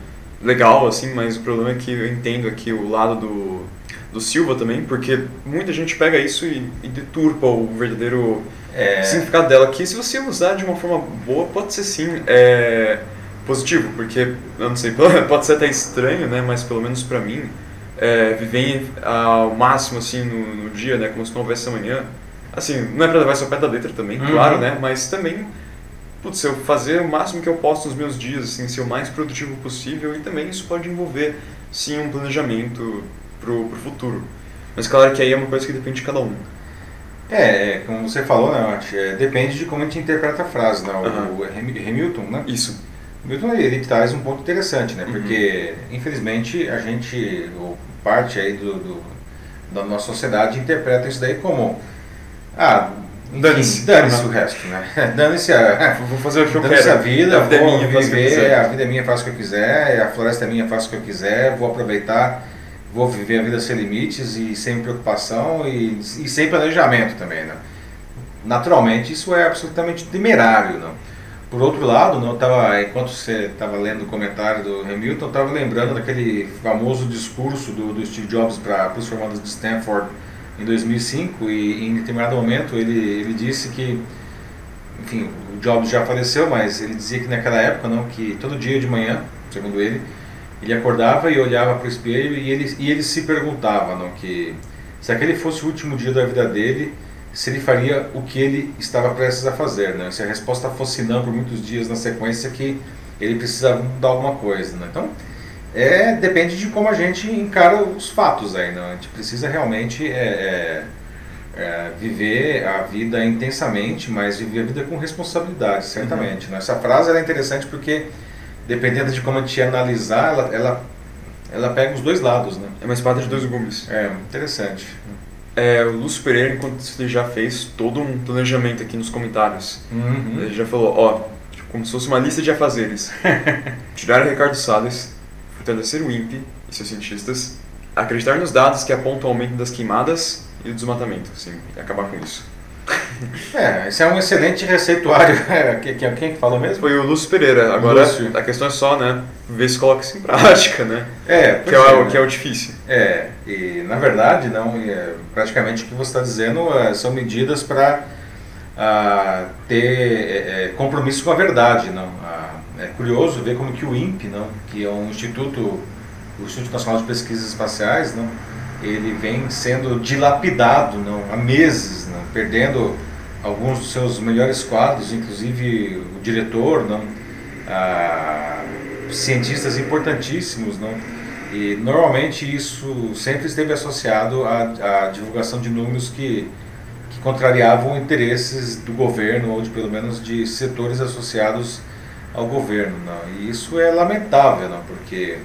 legal, assim, mas o problema é que eu entendo aqui o lado do, do Silva também, porque muita gente pega isso e, e deturpa o verdadeiro é. significado dela, que se você usar de uma forma boa, pode ser sim, é... positivo, porque, eu não sei, pode ser até estranho, né, mas pelo menos pra mim, é, viver ao máximo, assim, no, no dia, né, como se não houvesse amanhã, assim, não é pra levar só pé da letra também, uhum. claro, né, mas também, putz, eu fazer o máximo que eu posso nos meus dias, assim, ser o mais produtivo possível, e também isso pode envolver, sim, um planejamento pro, pro futuro. Mas claro que aí é uma coisa que depende de cada um. É, como você falou, né, é, depende de como a gente interpreta a frase, né, uhum. o Hamilton, né? Isso. Milton, ele traz um ponto interessante, né? Porque, uhum. infelizmente, a gente, ou parte aí do, do, da nossa sociedade, interpreta isso daí como... Ah, dane-se, dane-se o resto, né? Dane-se a, vou fazer o que eu quero. a vida, a vida vou é minha, viver, a vida é minha, faço o que eu quiser, a floresta é minha, faço o que eu quiser, vou aproveitar, vou viver a vida sem limites e sem preocupação e, e sem planejamento também, né? Naturalmente, isso é absolutamente temerário, né? Por outro lado, não, tava, enquanto você estava lendo o comentário do Hamilton, eu estava lembrando daquele famoso discurso do, do Steve Jobs para os formandos de Stanford em dois mil e cinco, e em determinado momento ele, ele disse que, enfim, o Jobs já faleceu, mas ele dizia que naquela época, não, que todo dia de manhã, segundo ele, ele acordava e olhava para o espelho e ele, e ele se perguntava, não, que se aquele fosse o último dia da vida dele, se ele faria o que ele estava prestes a fazer, né? Se a resposta fosse não por muitos dias na sequência, que ele precisava mudar alguma coisa, né? Então, é, depende de como a gente encara os fatos aí, né? A gente precisa realmente é, é, é, viver a vida intensamente, mas viver a vida com responsabilidade, certamente, uhum. né? Essa frase ela é interessante porque, dependendo de como a gente analisar, ela, ela, ela pega os dois lados, né? É uma espada de dois gumes. É, interessante. É, o Lúcio Pereira, enquanto ele já fez todo um planejamento aqui nos comentários, uhum. ele já falou, ó, tipo, como se fosse uma lista de afazeres. Tirar o Ricardo Salles, fortalecer o INPE e seus cientistas, acreditar nos dados que apontam o aumento das queimadas e do desmatamento, assim, e acabar com isso. É, esse é um excelente receituário. Quem que falou mesmo? Foi o Lúcio Pereira. Agora Lúcio. A questão é só, né, ver se coloca isso em prática, né? É, que é, sim, o, né? que é o difícil. É, e na verdade, não, praticamente o que você está dizendo são medidas para uh, ter é, compromisso com a verdade, não? Uh, é curioso ver como que o INPE, não, que é um instituto, o Instituto Nacional de Pesquisas Espaciais, não, ele vem sendo dilapidado, não, há meses, não, perdendo alguns dos seus melhores quadros, inclusive o diretor, não, ah, cientistas importantíssimos, não, e normalmente isso sempre esteve associado à, à divulgação de números que, que contrariavam interesses do governo ou de, pelo menos de setores associados ao governo, não, e isso é lamentável, não, porque...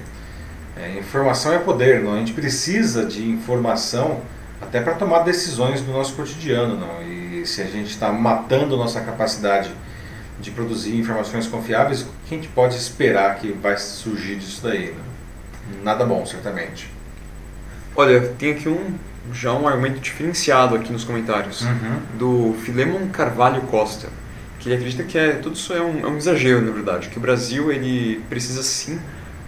É, informação é poder, não? A gente precisa de informação até para tomar decisões do nosso cotidiano, não? E se a gente está matando nossa capacidade de produzir informações confiáveis, o que a gente pode esperar que vai surgir disso daí, não? Nada bom, certamente. Olha, tem aqui um, já um argumento diferenciado aqui nos comentários, uhum. do Filemon Carvalho Costa, que ele acredita que é, tudo isso é um, é um exagero, na verdade, que o Brasil ele precisa sim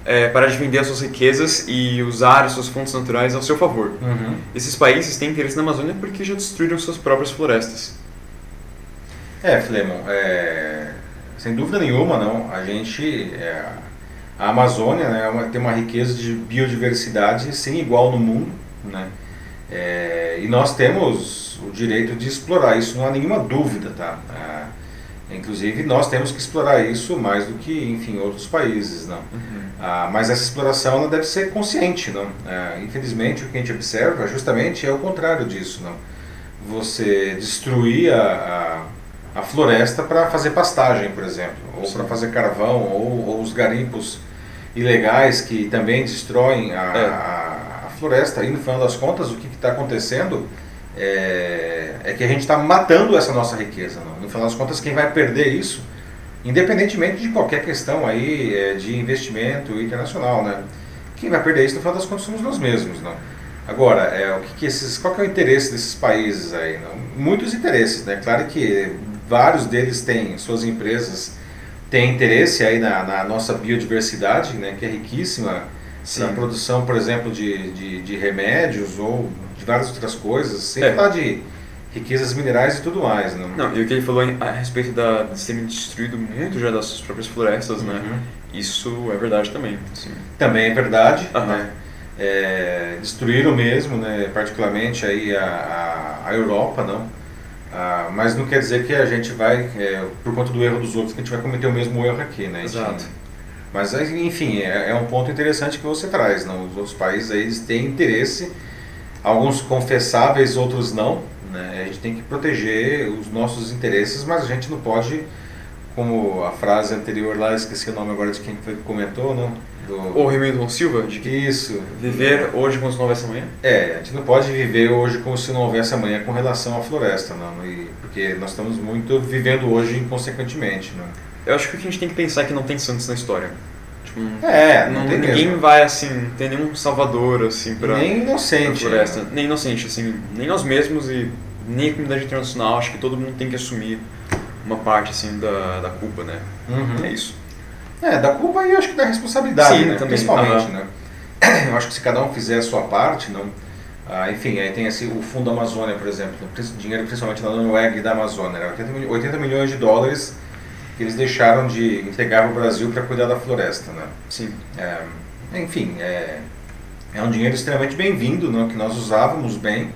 é, parar de vender as suas riquezas e usar as suas fontes naturais ao seu favor. Uhum. Esses países têm interesse na Amazônia porque já destruíram suas próprias florestas. É, Filemon, é, sem dúvida nenhuma, não, a gente... É, a Amazônia, né, tem uma riqueza de biodiversidade sem igual no mundo, né? É, e nós temos o direito de explorar isso, não há nenhuma dúvida, tá? É, inclusive nós temos que explorar isso mais do que, enfim, outros países, não? Uhum. Ah, mas essa exploração ela deve ser consciente, não? É, infelizmente o que a gente observa justamente é o contrário disso, não? Você destruir a, a, a floresta para fazer pastagem, por exemplo, ou para fazer carvão, ou, ou os garimpos ilegais que também destroem a, é. a, a floresta. E no final das contas o que está acontecendo é, é que a gente está matando essa nossa riqueza, não? No final das contas quem vai perder isso, independentemente de qualquer questão aí, é, de investimento internacional, né? Quem vai perder isso no final das contas somos nós mesmos, não? Agora, é, o que que esses, qual que é o interesse desses países aí, não? Muitos interesses, né? Claro que vários deles têm, suas empresas têm interesse aí na, na nossa biodiversidade, né, que é riquíssima, na produção, por exemplo, de, de, de remédios ou de várias outras coisas, sem é. falar de riquezas minerais e tudo mais. Né? Não, e o que ele falou a respeito da, de serem destruído muito já das suas próprias florestas, uhum. né? Isso é verdade também. Sim. Também é verdade, uhum. né? É, destruíram mesmo, né? Particularmente aí a, a, a Europa, não? Ah, mas não quer dizer que a gente vai, é, por conta do erro dos outros, que a gente vai cometer o mesmo erro aqui, né? Exato. Mas, enfim, é, é um ponto interessante que você traz, não? Os outros países aí, eles têm interesse, alguns confessáveis, outros não, né? A gente tem que proteger os nossos interesses, mas a gente não pode, como a frase anterior lá, esqueci o nome agora de quem foi que comentou, não? Do... O Hamilton Silva, de que isso, viver hoje como se não houvesse amanhã? É, a gente não pode viver hoje como se não houvesse amanhã com relação à floresta, não, e porque nós estamos muito vivendo hoje inconsequentemente, não. Eu acho que o que a gente tem que pensar é que não tem santos na história. Tipo, é, não, não tem ninguém mesmo. Vai assim, tem nenhum salvador assim para nem inocente, pra floresta, né? Nem inocente assim, nem nós mesmos e nem a comunidade internacional, acho que todo mundo tem que assumir uma parte assim da da culpa, né? Uhum. É isso. É, da culpa e acho que da responsabilidade, sim, né? Também, principalmente, uhum. né? Eu acho que se cada um fizer a sua parte, não, ah, enfim, aí tem assim, o Fundo Amazônia, por exemplo, dinheiro principalmente da Noruega e da Amazônia, né? oitenta milhões de dólares que eles deixaram de entregar para o Brasil para cuidar da floresta, né? Sim. É, enfim, é, é um dinheiro extremamente bem-vindo, não, que nós usávamos bem,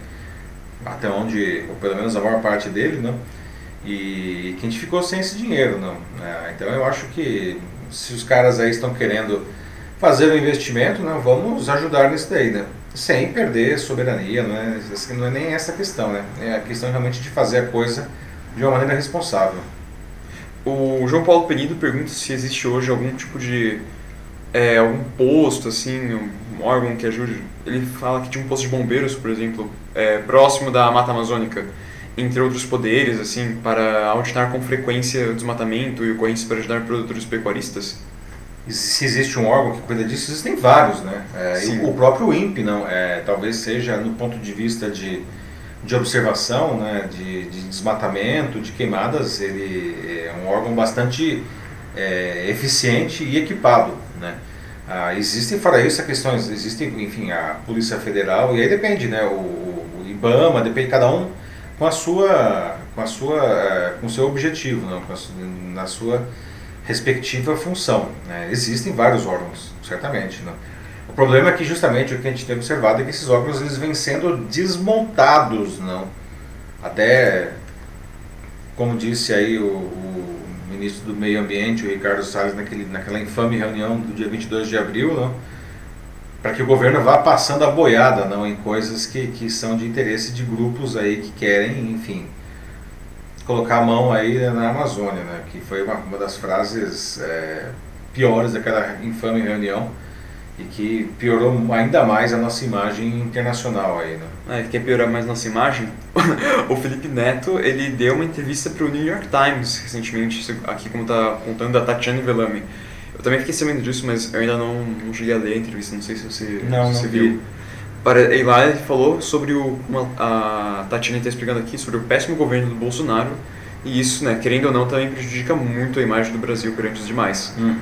até onde, ou pelo menos a maior parte dele, não, e que a gente ficou sem esse dinheiro, não. É, então eu acho que se os caras aí estão querendo fazer um investimento, né, vamos ajudar nisso daí, né? Sem perder soberania, né? Não é nem essa questão, né? É a questão realmente de fazer a coisa de uma maneira responsável. O João Paulo Penido pergunta se existe hoje algum tipo de... É, algum posto, assim, um órgão que ajude... Ele fala que tinha um posto de bombeiros, por exemplo, é, próximo da Mata Amazônica, entre outros poderes, assim, para auditar com frequência o desmatamento e ocorrências para ajudar produtores pecuaristas? E se existe um órgão que cuida disso, existem vários, né? É, e o próprio INPE, não, é, talvez seja, no ponto de vista de, de observação, né, de, de desmatamento, de queimadas, ele é um órgão bastante é, eficiente e equipado, né? Ah, existem, fora isso, questões, existem, enfim, a Polícia Federal, e aí depende, né, o, o IBAMA, depende de cada um, com a sua, com a sua, com o seu objetivo, não, com a sua, na sua respectiva função, né? Existem vários órgãos, certamente, não. O problema é que justamente o que a gente tem observado é que esses órgãos eles vêm sendo desmontados, não. Até, como disse aí o, o ministro do Meio Ambiente, o Ricardo Salles, naquele, naquela infame reunião do dia vinte e dois de abril, não, para que o governo vá passando a boiada, não, em coisas que, que são de interesse de grupos aí que querem, enfim, colocar a mão aí na Amazônia, né? Que foi uma, uma das frases é, piores daquela infame reunião, e que piorou ainda mais a nossa imagem internacional aí, né? É, quer piorar mais nossa imagem? O Felipe Neto, ele deu uma entrevista para o New York Times recentemente, aqui como está contando a Tatiana Velame. Eu também fiquei sabendo disso, mas eu ainda não, não cheguei a ler a entrevista, não sei se você, não, se não viu. viu. E lá ele falou sobre o... Uma, a Tatiana está explicando aqui sobre o péssimo governo do Bolsonaro, e isso, né, querendo ou não, também prejudica muito a imagem do Brasil perante os demais. Uhum.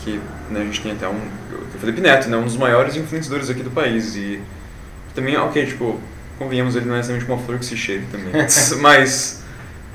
Que, né, a gente tem até um... O Felipe Neto, né, um dos maiores influenciadores aqui do país, e também, ok, tipo, convenhamos, ele não é exatamente uma flor que se cheire também, mas...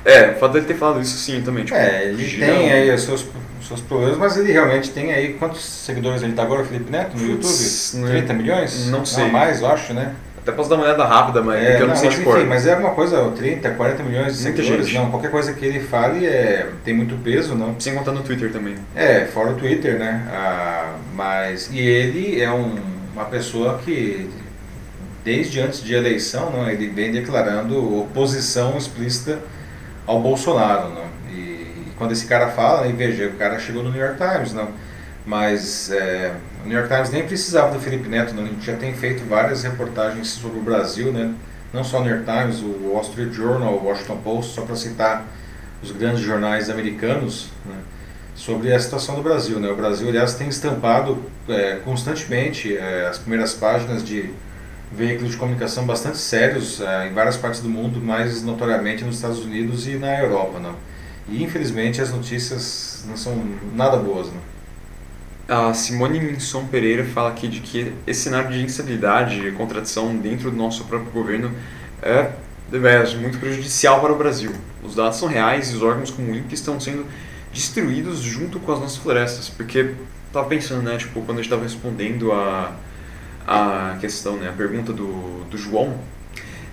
É, o fato dele ter falado isso sim também, tipo... É, ele tem um... aí os seus, seus problemas, mas ele realmente tem aí... Quantos seguidores ele tá agora, o Felipe Neto, no Puts, YouTube? trinta milhões? Não sei. Não, mais, eu acho, né? Até posso dar uma olhada rápida, mas é, eu não, não sei mas, de cor. Enfim, mas é alguma coisa, trinta, quarenta milhões de muita seguidores, gente. Não, qualquer coisa que ele fale é, tem muito peso, não? Sem contar no Twitter também. É, fora o Twitter, né? Ah, mas, e ele é um, uma pessoa que... Desde antes de eleição, não, ele vem declarando oposição explícita ao Bolsonaro, não? E, e quando esse cara fala, e veja, o cara chegou no New York Times, não? Mas é, o New York Times nem precisava do Felipe Neto, não? A gente já tem feito várias reportagens sobre o Brasil, né? Não só o New York Times, o Wall Street Journal, o Washington Post, só para citar os grandes jornais americanos, né? Sobre a situação do Brasil, né? O Brasil, aliás, tem estampado é, constantemente é, as primeiras páginas de veículos de comunicação bastante sérios ah, em várias partes do mundo, mas notoriamente nos Estados Unidos e na Europa, não? E infelizmente as notícias não são nada boas, não? A Simone Minson Pereira fala aqui de que esse cenário de instabilidade e contradição dentro do nosso próprio governo é, é muito prejudicial para o Brasil. Os dados são reais e os órgãos como o INPE estão sendo destruídos junto com as nossas florestas, porque estava pensando, né, tipo, quando a gente estava respondendo a a questão, né, a pergunta do, do João,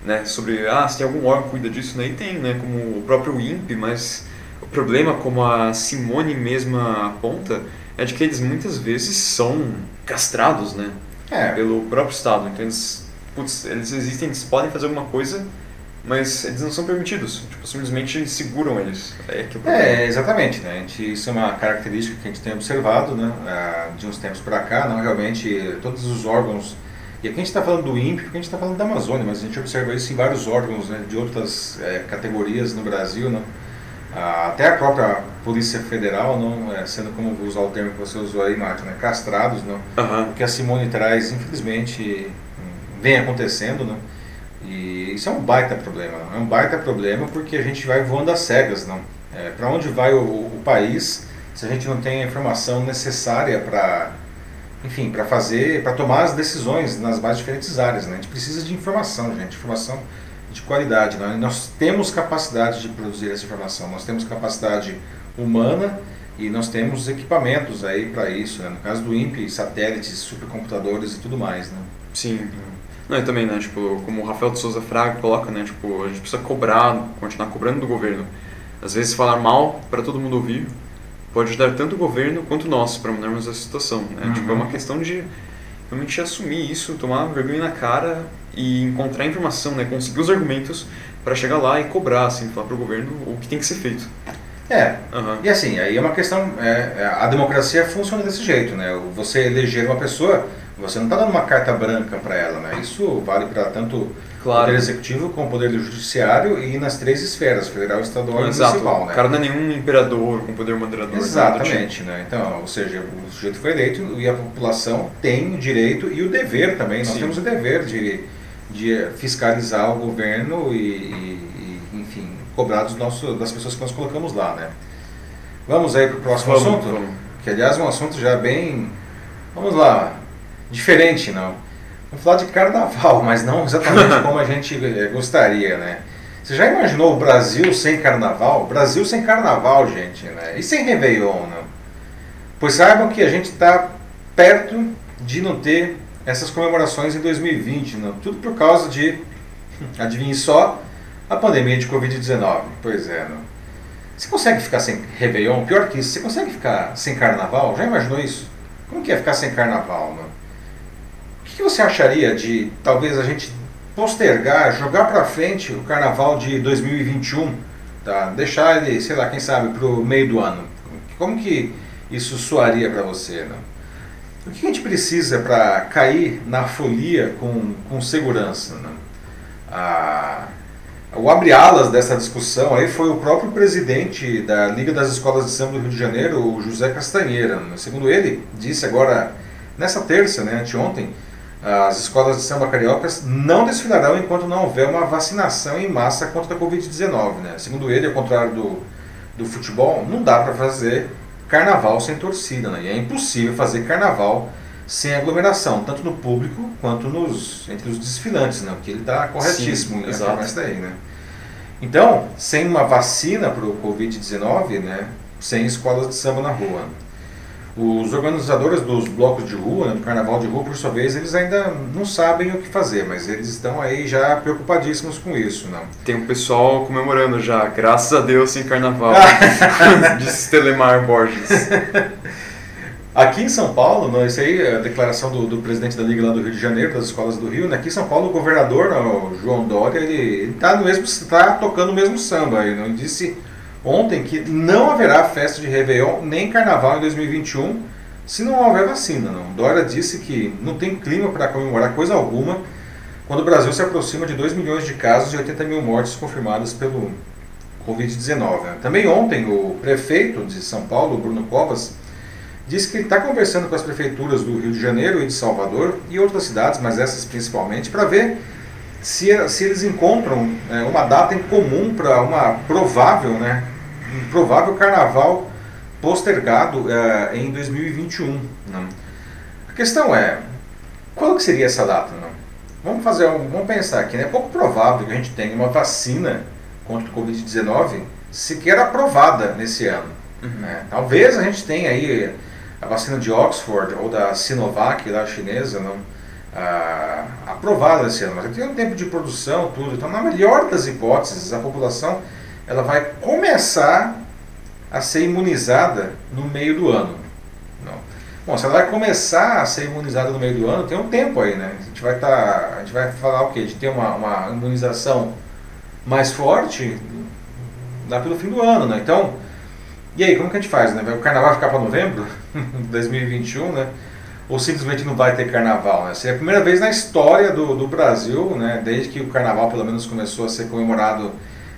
né, sobre ah, se tem algum órgão que cuida disso, né, e tem, né, como o próprio INPE, mas o problema, como a Simone mesma aponta, é de que eles muitas vezes são castrados, né, é. pelo próprio Estado, então eles, putz, eles existem, eles podem fazer alguma coisa, mas eles não são permitidos, tipo, simplesmente seguram eles. É, que o é exatamente, né? A gente, isso é uma característica que a gente tem observado, né? Ah, de uns tempos para cá, não, realmente todos os órgãos, e aqui a gente está falando do INPE, porque a gente está falando da Amazônia, mas a gente observa isso em vários órgãos, né, de outras é, categorias no Brasil, né? Ah, até a própria Polícia Federal, não, é, sendo, como vou usar o termo que você usou aí, Marta, né, castrados, não? Uhum. O que a Simone traz, infelizmente, vem acontecendo, não? E isso é um baita problema, é um baita problema porque a gente vai voando às cegas, não? É, para onde vai o, o país se a gente não tem a informação necessária para, enfim, para fazer, para tomar as decisões nas mais diferentes áreas, né? A gente precisa de informação, gente, informação de qualidade, não? E nós temos capacidade de produzir essa informação, nós temos capacidade humana e nós temos equipamentos aí para isso, né? No caso do INPE, satélites, supercomputadores e tudo mais, né? Sim. Não, e também, né, tipo, como o Rafael de Souza Fraga coloca, né, tipo, a gente precisa cobrar, continuar cobrando do governo. Às vezes falar mal para todo mundo ouvir pode ajudar tanto o governo quanto nós para mudarmos a situação, né? Uhum. Tipo, é uma questão de realmente assumir isso, tomar vergonha na cara e encontrar informação, né, conseguir os argumentos para chegar lá e cobrar, assim, falar para o governo o que tem que ser feito. É, uhum. E assim, aí é uma questão, é, a democracia funciona desse jeito, né? Você eleger uma pessoa, você não está dando uma carta branca para ela, né? Isso vale para tanto claro. O poder executivo como o poder do judiciário e nas três esferas, federal, estadual e municipal, né? O cara não é nenhum imperador com poder moderador. Exatamente, né? Então, ou seja, o sujeito foi eleito e a população tem o direito e o dever também. Nós Sim. temos o dever de, de fiscalizar o governo e, e, e enfim, cobrar dos nossos, das pessoas que nós colocamos lá, né? Vamos aí para o próximo vamos, assunto? Vamos. Que, aliás, é um assunto já bem... Vamos lá... Diferente, não. Vamos falar de carnaval, mas não exatamente como a gente gostaria, né? Você já imaginou o Brasil sem carnaval? Brasil sem carnaval, gente, né? E sem Réveillon, não? Pois saibam que a gente está perto de não ter essas comemorações em dois mil e vinte, não? Tudo por causa de, adivinhe só, a pandemia de covid dezenove. Pois é, não? Você consegue ficar sem Réveillon? Pior que isso, você consegue ficar sem carnaval? Já imaginou isso? Como que é ficar sem carnaval, não? O que você acharia de, talvez, a gente postergar, jogar para frente o carnaval de dois mil e vinte e um, tá? Deixar ele, sei lá, quem sabe, para o meio do ano? Como que isso soaria para você, né? O que a gente precisa para cair na folia com, com segurança? Né? A, o abre-alas dessa discussão aí foi o próprio presidente da Liga das Escolas de Samba do Rio de Janeiro, o José Castanheira. Segundo ele, disse agora, nessa terça, né, anteontem, as escolas de samba cariocas não desfilarão enquanto não houver uma vacinação em massa contra a covid dezenove. Né? Segundo ele, ao contrário do, do futebol, não dá para fazer carnaval sem torcida, né? E é impossível fazer carnaval sem aglomeração, tanto no público quanto nos, entre os desfilantes, né? Porque ele está corretíssimo. Sim, né? Daí, né? Então, sem uma vacina para o covid dezenove, né? Sem escolas de samba na rua. Os organizadores dos blocos de rua, né, do carnaval de rua, por sua vez, eles ainda não sabem o que fazer, mas eles estão aí já preocupadíssimos com isso. Né? Tem um pessoal comemorando já, graças a Deus, sem carnaval, disse Telemar Borges. Aqui em São Paulo, né, isso aí é a declaração do, do presidente da Liga lá do Rio de Janeiro, das escolas do Rio, né, aqui em São Paulo o governador, o João Dória, ele está tocando o mesmo samba, ele não disse... Ontem que não haverá festa de Réveillon nem Carnaval em dois mil e vinte e um se não houver vacina. Não. Dória disse que não tem clima para comemorar coisa alguma quando o Brasil se aproxima de dois milhões de casos e oitenta mil mortes confirmadas pelo covid dezenove. Também ontem o prefeito de São Paulo, Bruno Covas, disse que ele está conversando com as prefeituras do Rio de Janeiro e de Salvador e outras cidades, mas essas principalmente, para ver... Se, se eles encontram é, uma data em comum para uma provável, né, um provável carnaval postergado é, em dois mil e vinte e um. Né? A questão é, qual que seria essa data? Né? Vamos, fazer, vamos pensar aqui, né? É pouco provável que a gente tenha uma vacina contra o covid dezenove sequer aprovada nesse ano. Uhum. Né? Talvez a gente tenha aí a vacina de Oxford ou da Sinovac, lá chinesa, não? Ah, aprovada esse ano, mas tem um tempo de produção, tudo, então na melhor das hipóteses a população ela vai começar a ser imunizada no meio do ano. Não. Bom, se ela vai começar a ser imunizada no meio do ano, tem um tempo aí, né? A gente vai, tá, a gente vai falar o quê? De ter uma, uma imunização mais forte lá pelo fim do ano, né? Então, e aí, como que a gente faz, né? O carnaval vai ficar para novembro de dois mil e vinte e um, né? Ou simplesmente não vai ter carnaval, né? Seria a primeira vez na história do, do Brasil, né? Desde que o carnaval pelo menos começou a ser comemorado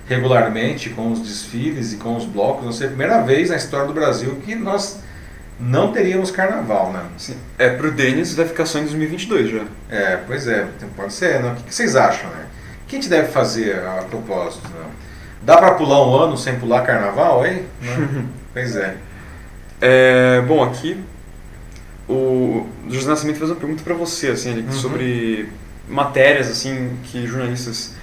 regularmente com os desfiles e com os blocos, não seria a primeira vez na história do Brasil que nós não teríamos carnaval, né? Sim. É, pro Denis vai ficar só em dois mil e vinte e dois já. É, pois é, pode ser, né? O que vocês acham, né? O que a gente deve fazer a propósito, né? Dá pra pular um ano sem pular carnaval, hein? Pois é. É, bom, aqui... O José Nascimento fez uma pergunta para você, assim, ele, uhum. sobre matérias, assim, que jornalistas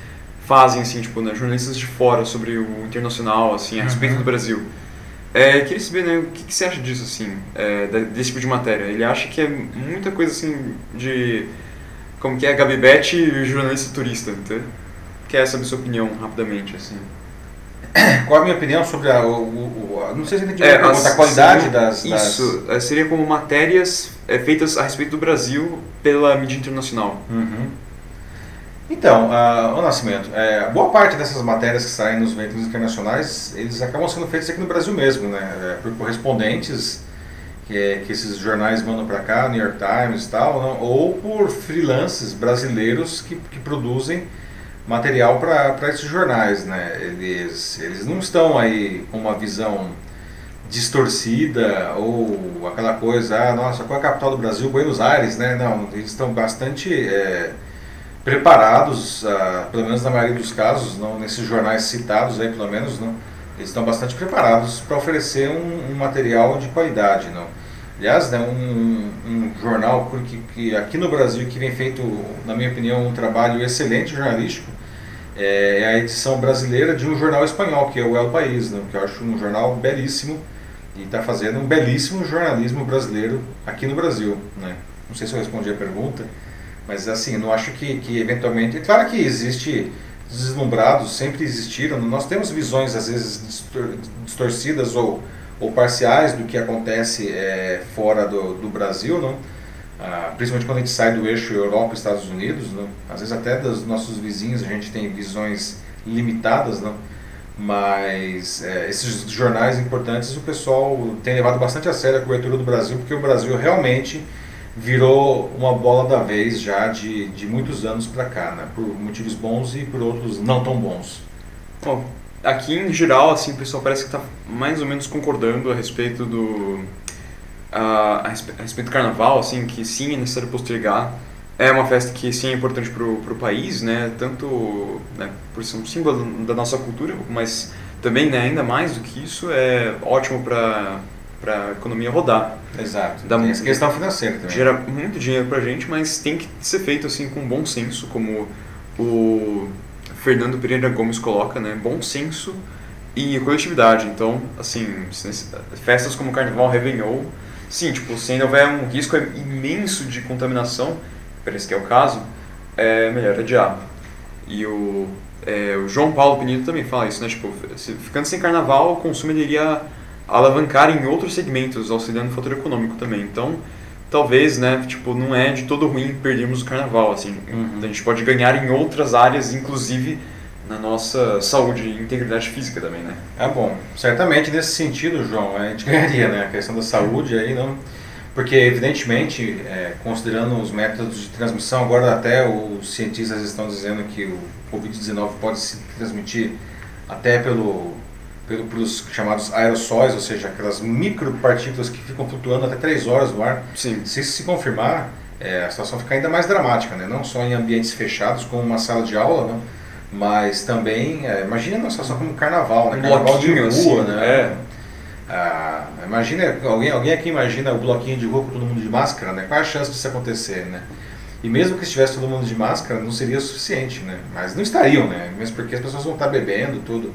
fazem, assim, tipo, né, jornalistas de fora sobre o internacional, assim, a respeito uhum. do Brasil. É, queria saber, né, o que, que você acha disso, assim, é, desse tipo de matéria? Ele acha que é muita coisa, assim, de... Como que é, Gabi Bete e jornalista turista, entendeu? Quer saber sua opinião, rapidamente, assim. Qual a minha opinião sobre a... O, o, a não sei se eu entendi é, a, a qualidade seria, das... Isso, das... seria como matérias é, feitas a respeito do Brasil pela mídia internacional. Uhum. Então, a, o Nascimento, é, boa parte dessas matérias que saem nos veículos internacionais, eles acabam sendo feitos aqui no Brasil mesmo, né? É, por correspondentes que, é, que esses jornais mandam para cá, New York Times e tal, não? Ou por freelancers brasileiros que, que produzem material para esses jornais, né? Eles, eles não estão aí com uma visão distorcida ou aquela coisa, ah, nossa, qual é a capital do Brasil? Buenos Aires, né? Não, eles estão bastante é, preparados, ah, pelo menos na maioria dos casos, não, nesses jornais citados aí, pelo menos, não, eles estão bastante preparados para oferecer um, um material de qualidade, não? Aliás, né, um, um jornal que, que aqui no Brasil que vem feito, na minha opinião, um trabalho excelente jornalístico, é a edição brasileira de um jornal espanhol, que é o El País, né, que eu acho um jornal belíssimo e está fazendo um belíssimo jornalismo brasileiro aqui no Brasil, né? Não sei se eu respondi a pergunta, mas assim, não acho que, que eventualmente... É claro que existe deslumbrados, sempre existiram, nós temos visões às vezes distor- distorcidas ou, ou parciais do que acontece é, fora do, do Brasil, não? Ah, principalmente quando a gente sai do eixo Europa e Estados Unidos, não? Às vezes até dos nossos vizinhos a gente tem visões limitadas, não? Mas é, esses jornais importantes o pessoal tem levado bastante a sério a cobertura do Brasil, porque o Brasil realmente virou uma bola da vez já de, de muitos anos para cá, né? Por motivos bons e por outros não tão bons. Bom, aqui em geral, assim, o pessoal parece que está mais ou menos concordando a respeito do a, a respeito do carnaval, assim, que sim, é necessário postergar. É uma festa que sim é importante para o país, né? Tanto, né, por ser um símbolo da nossa cultura, mas também, né, ainda mais do que isso, é ótimo para para a economia rodar. Exato. Dá tem essa questão financeira também. Gera muito dinheiro para a gente, mas tem que ser feito assim com bom senso, como o Fernando Pereira Gomes coloca, né? Bom senso e coletividade. Então, assim, festas como Carnaval, Réveillon, sim, tipo, se ainda houver um risco imenso de contaminação, parece que é o caso, é melhor adiar. E o, é, o João Paulo Penido também fala isso, né? Tipo, se, ficando sem Carnaval, o consumo iria alavancar em outros segmentos, auxiliando o fator econômico também. Então, talvez, né, tipo, não é de todo ruim perdermos o Carnaval, assim. Uhum. A gente pode ganhar em outras áreas, inclusive na nossa saúde e integridade física também, né? É bom. Certamente, nesse sentido, João, a gente ganharia, né? A questão da saúde aí, não... Porque, evidentemente, é, considerando os métodos de transmissão, agora até os cientistas estão dizendo que o covid dezenove pode se transmitir até pelo... pelos chamados aerossóis, ou seja, aquelas micropartículas que ficam flutuando até três horas no ar. Sim. Se isso se confirmar, é, a situação fica ainda mais dramática, né? Não só em ambientes fechados, como uma sala de aula, né? Mas também, é, imagina uma situação como um carnaval, né? Carnaval bloquinho, de rua, assim, né? É. Ah, imagina, alguém, alguém aqui imagina o bloquinho de rua com todo mundo de máscara, né? Qual é a chance disso acontecer, né? E mesmo que estivesse todo mundo de máscara, não seria suficiente, né? Mas não estariam, né? Mesmo porque as pessoas vão estar bebendo, tudo.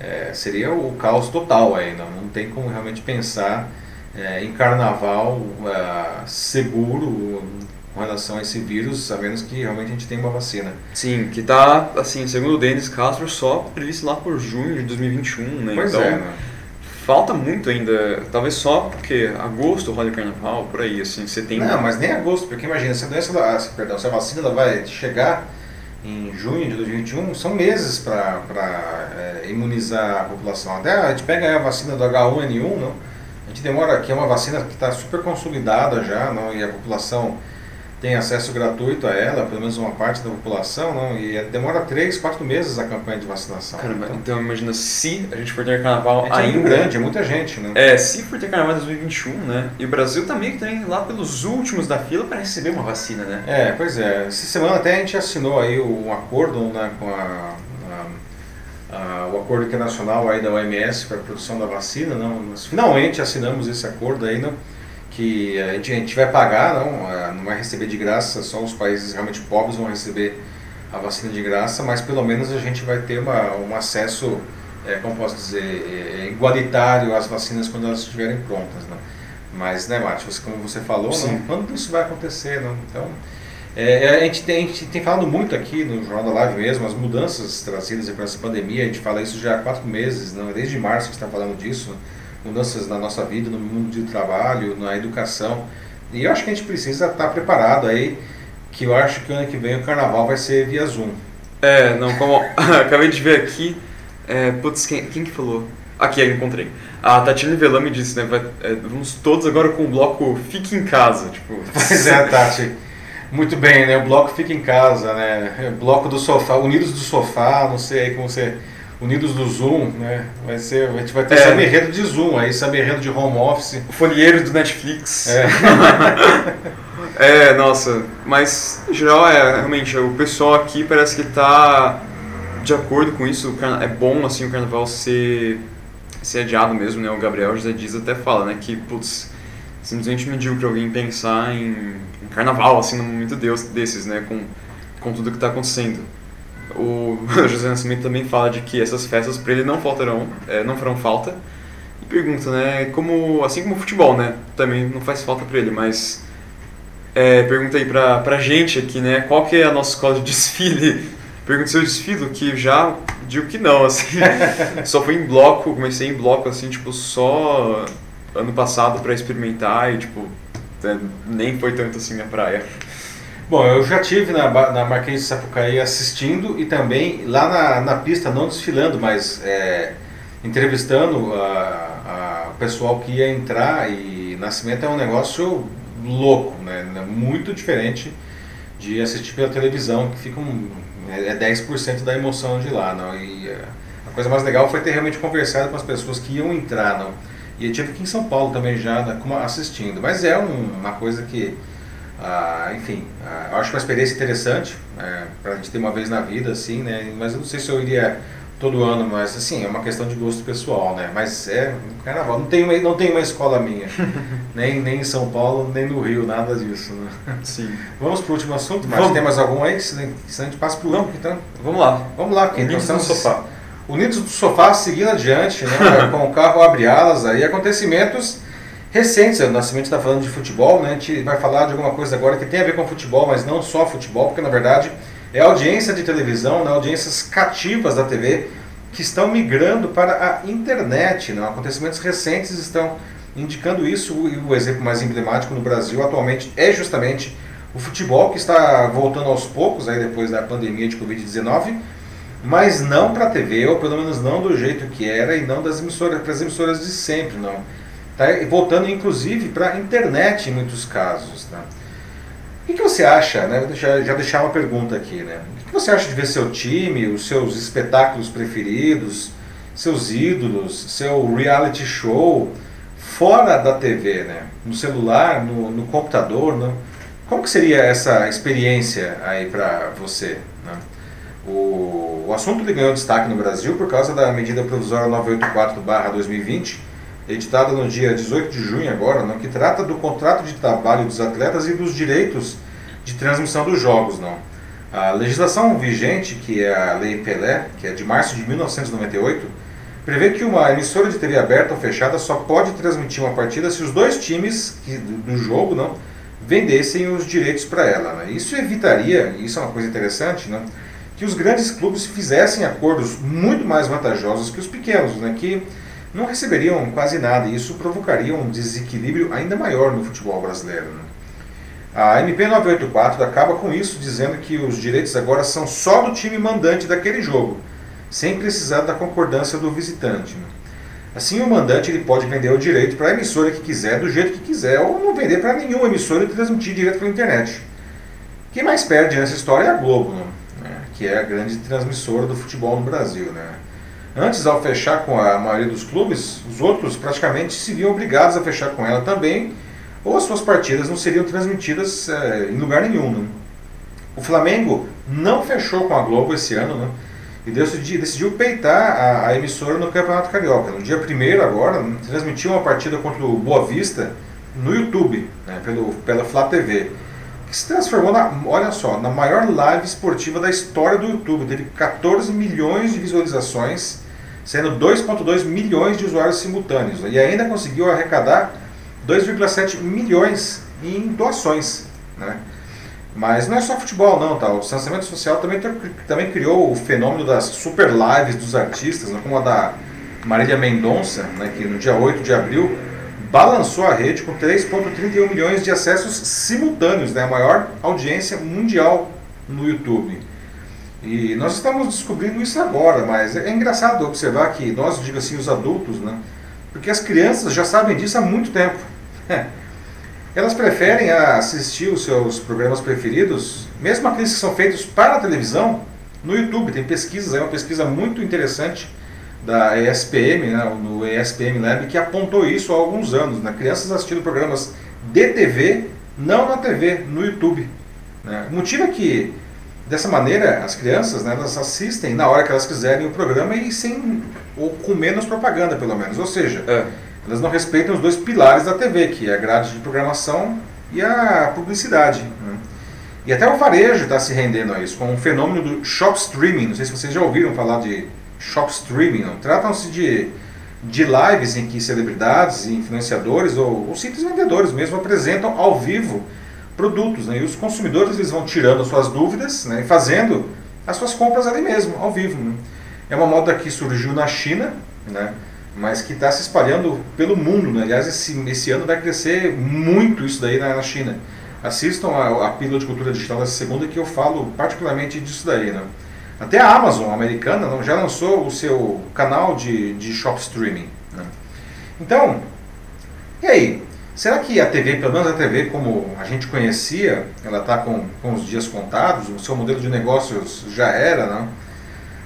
É, seria o caos total aí, não, não tem como realmente pensar é, em carnaval é, seguro com relação a esse vírus, a menos que realmente a gente tenha uma vacina. Sim, que está, assim, segundo o Denis Castro, só previsto lá por junho de dois mil e vinte e um, né? Pois então, é, né? Falta muito ainda, talvez só porque agosto rola o carnaval, por aí, assim, setembro. Não, mas nem agosto, porque imagina, se a doença, perdão, se a vacina ela vai chegar em junho de dois mil e vinte e um, são meses para é, imunizar a população. Até a gente pega a vacina do agá um ene um, não? A gente demora aqui, é uma vacina que está super consolidada já, não? E a população tem acesso gratuito a ela, pelo menos uma parte da população, não? E demora três, quatro meses a campanha de vacinação. Caramba, então, então imagina se a gente for ter carnaval ainda... É muito grande, é muita gente, né? É, se for ter carnaval em dois mil e vinte e um, né? E o Brasil tá meio que tá lá pelos últimos da fila para receber uma vacina, né? É, pois é. Essa semana até a gente assinou aí um acordo, né, com a, a, a, o acordo internacional aí da ó eme esse para a produção da vacina, não? Nós finalmente assinamos esse acordo aí, não? Que a gente, a gente vai pagar, não, não vai receber de graça, só os países realmente pobres vão receber a vacina de graça, mas pelo menos a gente vai ter uma, um acesso, é, como posso dizer, é, igualitário às vacinas quando elas estiverem prontas. Né? Mas, né, Matheus, como você falou, não, quando isso vai acontecer? Não? Então, é, a, gente tem, a gente tem falado muito aqui no Jornal da Live mesmo, as mudanças trazidas para essa pandemia, a gente fala isso já há quatro meses, não? Desde março que está falando disso, mudanças na nossa vida, no mundo do trabalho, na educação, e eu acho que a gente precisa estar preparado aí, que eu acho que o ano que vem o carnaval vai ser via Zoom. É, não, como acabei de ver aqui, é, putz, quem, quem que falou? Aqui, eu encontrei. A Tatiana Velame disse, né, vai, é, vamos todos agora com o bloco Fique em Casa, tipo... Pois é, Tati, muito bem, né, o bloco Fique em Casa, né, o bloco do sofá, unidos do sofá, não sei aí como você... Unidos do Zoom, né? Vai ser, a gente vai ter é. saberredo de Zoom, aí saberredo de home office. O folheiro do Netflix. É, é nossa, mas em geral é, realmente, o pessoal aqui parece que tá de acordo com isso, é bom assim o carnaval ser, ser adiado mesmo, né? O Gabriel José Dias até fala, né? Que, putz, simplesmente medíocre alguém pensar em, em carnaval, assim, num momento desses, né? Com, com tudo que tá acontecendo. O José Nascimento também fala de que essas festas para ele não faltarão, é, não farão falta. E pergunta, né, como, assim como o futebol, né, também não faz falta para ele, mas é, pergunta aí pra, pra gente aqui, né, qual que é a nossa escola de desfile? Pergunta se eu desfilo, que já digo que não, assim, só fui em bloco, comecei em bloco, assim, tipo, só ano passado para experimentar e, tipo, nem foi tanto assim minha praia. Bom, eu já estive na, na Marquês de Sapucaí assistindo e também lá na, na pista, não desfilando, mas é, entrevistando a, a, o pessoal que ia entrar, e Nascimento é um negócio louco, né? Muito diferente de assistir pela televisão, que fica um, é dez por cento da emoção de lá, não? E a coisa mais legal foi ter realmente conversado com as pessoas que iam entrar, não? E eu tive aqui em São Paulo também já assistindo, mas é uma coisa que, ah, enfim, ah, eu acho uma experiência interessante, é, pra gente ter uma vez na vida, assim, né? Mas eu não sei se eu iria todo ano, mas assim, é uma questão de gosto pessoal, né? Mas é um carnaval, não tem uma, não tem uma escola minha, nem, nem em São Paulo, nem no Rio, nada disso, né? Sim. Vamos pro último assunto, mas tem mais algum aí? Se a gente passa pro último, então... Vamos lá. Vamos lá, quem então, estamos... no sofá. Unidos do Sofá, seguindo adiante, né, com o carro abre alas aí, acontecimentos recentes. O Nascimento está falando de futebol, né, a gente vai falar de alguma coisa agora que tem a ver com futebol, mas não só futebol, porque na verdade é audiência de televisão, né, audiências cativas da T V que estão migrando para a internet, né, acontecimentos recentes estão indicando isso, e o exemplo mais emblemático no Brasil atualmente é justamente o futebol, que está voltando aos poucos aí depois da pandemia de covid dezenove, mas não para a T V, ou pelo menos não do jeito que era, e não das emissoras, para as emissoras de sempre, não. Tá voltando, inclusive, para a internet em muitos casos, né? O que, que você acha, né? Vou deixar, já deixar uma pergunta aqui, né? O que, que você acha de ver seu time, os seus espetáculos preferidos, seus ídolos, seu reality show, fora da T V, né? No celular, no, no computador, né? Como que seria essa experiência aí para você, né? O, o assunto ele ganhou destaque no Brasil por causa da medida provisória novecentos e oitenta e quatro barra dois mil e vinte, editada no dia dezoito de junho agora, não, que trata do contrato de trabalho dos atletas e dos direitos de transmissão dos jogos, não. A legislação vigente, que é a Lei Pelé, que é de março de mil novecentos e noventa e oito, prevê que uma emissora de T V aberta ou fechada só pode transmitir uma partida se os dois times que, do, do jogo, não, vendessem os direitos para ela, né? Isso evitaria, isso é uma coisa interessante, não, que os grandes clubes fizessem acordos muito mais vantajosos que os pequenos, né, que não receberiam quase nada, e isso provocaria um desequilíbrio ainda maior no futebol brasileiro, né? A M P novecentos e oitenta e quatro acaba com isso, dizendo que os direitos agora são só do time mandante daquele jogo, sem precisar da concordância do visitante, né? Assim, o mandante ele pode vender o direito para a emissora que quiser, do jeito que quiser, ou não vender para nenhuma emissora e transmitir direto pela internet. Quem mais perde nessa história é a Globo, né? Que é a grande transmissora do futebol no Brasil, né? Antes, ao fechar com a maioria dos clubes, os outros praticamente se viam obrigados a fechar com ela também, ou as suas partidas não seriam transmitidas é, em lugar nenhum, né? O Flamengo não fechou com a Globo esse ano, né? E decidiu, decidiu peitar a, a emissora no Campeonato Carioca. No dia primeiro agora, né, transmitiu uma partida contra o Boa Vista no YouTube, né, pelo, pela Flá T V, que se transformou, na, olha só, na maior live esportiva da história do YouTube. Teve catorze milhões de visualizações, sendo dois vírgula dois milhões de usuários simultâneos. E ainda conseguiu arrecadar dois vírgula sete milhões em doações, né? Mas não é só futebol não, tá? O distanciamento social também, também criou o fenômeno das super lives dos artistas, como a da Marília Mendonça, né, que no dia oito de abril... balançou a rede com três vírgula trinta e um milhões de acessos simultâneos, né? A maior audiência mundial no YouTube. E nós estamos descobrindo isso agora, mas é engraçado observar que nós, digo assim, os adultos, né? Porque as crianças já sabem disso há muito tempo. É. Elas preferem assistir os seus programas preferidos, mesmo aqueles que são feitos para a televisão, no YouTube. Tem pesquisas, é uma pesquisa muito interessante da E S P M, né, no E S P M Lab, que apontou isso há alguns anos, né? Crianças assistindo programas de T V, não na T V, no YouTube, né? O motivo é que, dessa maneira, as crianças, né, elas assistem na hora que elas quiserem o programa e sem, ou com menos propaganda, pelo menos. Ou seja, é. elas não respeitam os dois pilares da T V, que é a grade de programação e a publicidade, né? E até o varejo está se rendendo a isso, com o fenômeno do shop streaming. Não sei se vocês já ouviram falar de shop streaming, não? Tratam-se de, de lives em que celebridades, influenciadores ou, ou simples vendedores mesmo apresentam ao vivo produtos, né? E os consumidores eles vão tirando suas dúvidas, né, e fazendo as suas compras ali mesmo, ao vivo, né? É uma moda que surgiu na China, né, mas que está se espalhando pelo mundo, né? Aliás, esse, esse ano vai crescer muito isso daí na, na China. Assistam a, a Pílula de Cultura Digital dessa segunda que eu falo particularmente disso daí, né? Até a Amazon americana não, já lançou o seu canal de, de shop streaming, né? Então, e aí? Será que a T V, pelo menos a T V como a gente conhecia, ela está com, com os dias contados, o seu modelo de negócios já era, não?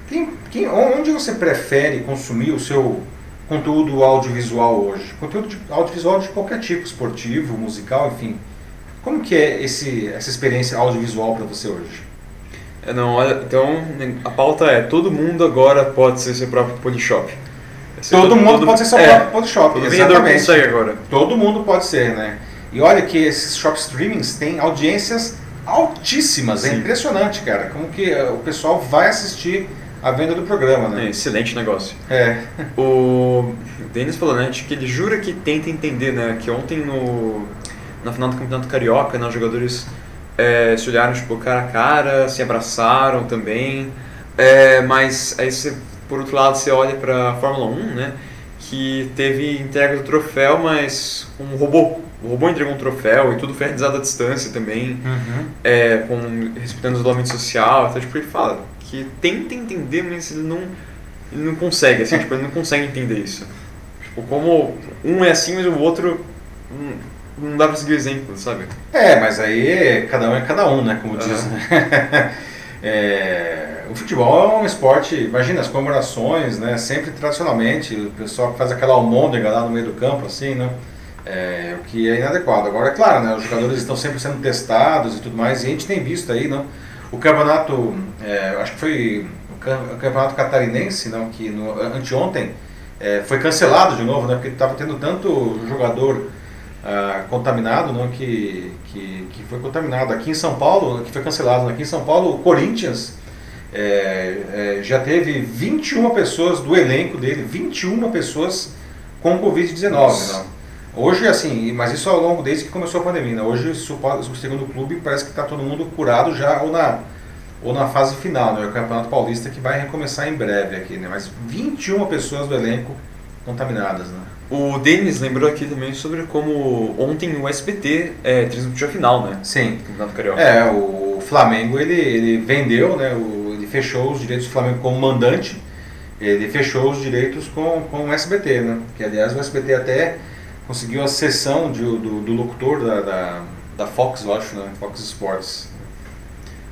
Quem, quem, onde você prefere consumir o seu conteúdo audiovisual hoje? Conteúdo de, audiovisual de qualquer tipo, esportivo, musical, enfim. Como que é esse, essa experiência audiovisual para você hoje? É, não, olha, então a pauta é, todo mundo agora pode ser seu próprio Polishop. Todo, todo mundo todo, pode ser seu é, próprio Polishop, exatamente. Consegue agora. Todo mundo pode ser, né? E olha que esses shop streamings têm audiências altíssimas, sim. É impressionante, cara, como que o pessoal vai assistir a venda do programa, né? É, excelente negócio. É. O Denis falou, né, que ele jura que tenta entender, né, que ontem no... na final do Campeonato Carioca, né, os jogadores é, se olharam tipo cara a cara, se abraçaram também, é, mas aí você, por outro lado, você olha para a Fórmula um, né, que teve entrega do troféu, mas um robô, o robô entregou um troféu e tudo foi realizado à distância também, uhum. é, com, respeitando o isolamento social, até, tipo, ele fala que tenta entender, mas ele não, ele não consegue, assim, tipo, ele não consegue entender isso. Tipo, como um é assim, mas o outro... Hum, não dá pra seguir o exemplo, sabe? É, mas aí cada um é cada um, né? Como uhum. diz, né? é, o futebol é um esporte, imagina as comemorações, né? Sempre tradicionalmente, o pessoal faz aquela almôndega lá no meio do campo, assim, né? É, o que é inadequado. Agora, é claro, né? Os jogadores estão sempre sendo testados e tudo mais, e a gente tem visto aí, né? O campeonato, é, acho que foi o campeonato catarinense, não? Que no, anteontem é, foi cancelado de novo, né? Porque estava tendo tanto jogador... Uh, contaminado, não, que, que, que foi contaminado. Aqui em São Paulo, que foi cancelado, aqui em São Paulo, o Corinthians é, é, já teve vinte e uma pessoas do elenco dele, vinte e uma pessoas com covid dezenove. Hoje, assim, mas isso ao longo desde que começou a pandemia. Não? Hoje, segundo o clube, parece que está todo mundo curado já ou na, ou na fase final, né? O Campeonato Paulista que vai recomeçar em breve aqui, né? Mas vinte e uma pessoas do elenco contaminadas, né? O Denis lembrou aqui também sobre como ontem o S B T é, transmitiu a final, né? Sim. Campeonato Carioca. É, o Flamengo, ele, ele vendeu, né? O, ele fechou os direitos do Flamengo como mandante, ele fechou os direitos com, com o S B T, né? Que, aliás, o S B T até conseguiu a cessão de, do, do locutor da, da, da Fox, eu acho, né? Fox Sports.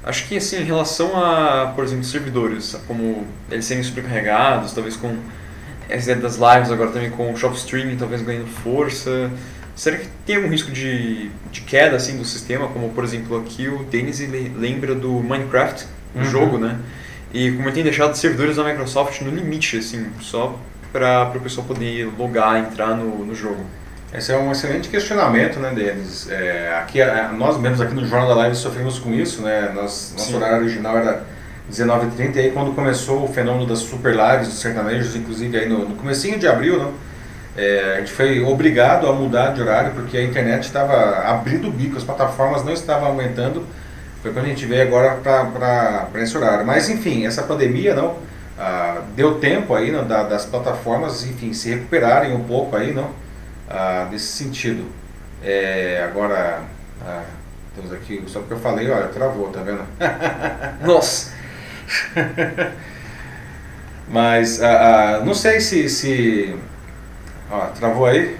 Acho que, assim, em relação a, por exemplo, servidores, como eles serem supercarregados, talvez com... essa ideia das lives agora também com o shop streaming talvez ganhando força. Será que tem algum risco de, de queda assim, do sistema? Como, por exemplo, aqui o Denis lembra do Minecraft, o uhum. jogo, né? E como ele tem deixado os servidores da Microsoft no limite, assim, só para o pessoal poder logar, entrar no, no jogo. Esse é um excelente questionamento, né, Denis? É, aqui, nós mesmos aqui no Jornal da Live sofremos com isso, né? Nós, nosso Sim. horário original era... dezenove e trinta, e aí quando começou o fenômeno das super lives, dos sertanejos, inclusive aí no, no comecinho de abril, né, é, a gente foi obrigado a mudar de horário porque a internet estava abrindo o bico, as plataformas não estavam aguentando, foi quando a gente veio agora para esse horário. Mas enfim, essa pandemia não, ah, deu tempo aí, não, da, das plataformas, enfim, se recuperarem um pouco aí, não, ah, nesse sentido. É, agora, ah, temos aqui, só porque eu falei, olha, travou, tá vendo? Nossa! Mas ah, ah, não sei se, se... Ó, travou aí?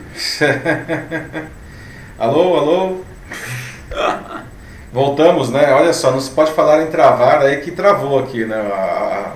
Alô, alô? Voltamos, né? Olha só, não se pode falar em travar aí que travou aqui, né? Ah,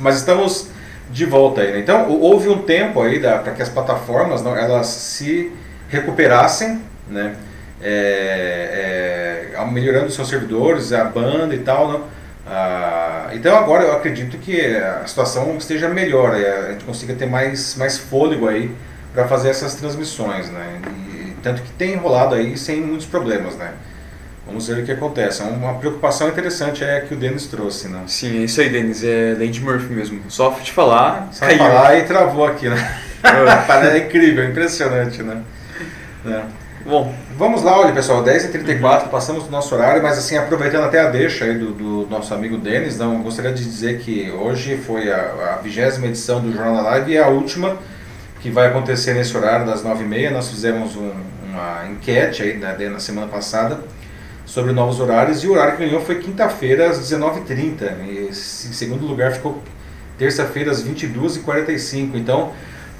mas estamos de volta aí, né? Então houve um tempo aí para que as plataformas, não, elas se recuperassem, né? É, é, melhorando seus servidores, a banda e tal, né? Ah, então agora eu acredito que a situação esteja melhor, a gente consiga ter mais, mais fôlego aí para fazer essas transmissões, né? E, tanto que tem rolado aí sem muitos problemas, né? Vamos ver o que acontece. Uma preocupação interessante é a que o Denis trouxe, né? Sim, é isso aí, Denis, é Lady Murphy mesmo. Só te falar, Só caiu. falar e travou aqui, né? É incrível, impressionante, né? É. Bom, vamos lá, olha pessoal, dez e trinta e quatro, uhum. passamos do nosso horário, mas assim, aproveitando até a deixa aí do, do nosso amigo Denis, não, gostaria de dizer que hoje foi a vigésima edição do Jornal da Live e é a última que vai acontecer nesse horário das nove e meia, nós fizemos um, uma enquete aí na, na semana passada sobre novos horários e o horário que ganhou foi quinta-feira às dezenove e trinta, e em segundo lugar ficou terça-feira às vinte e duas e quarenta e cinco, então...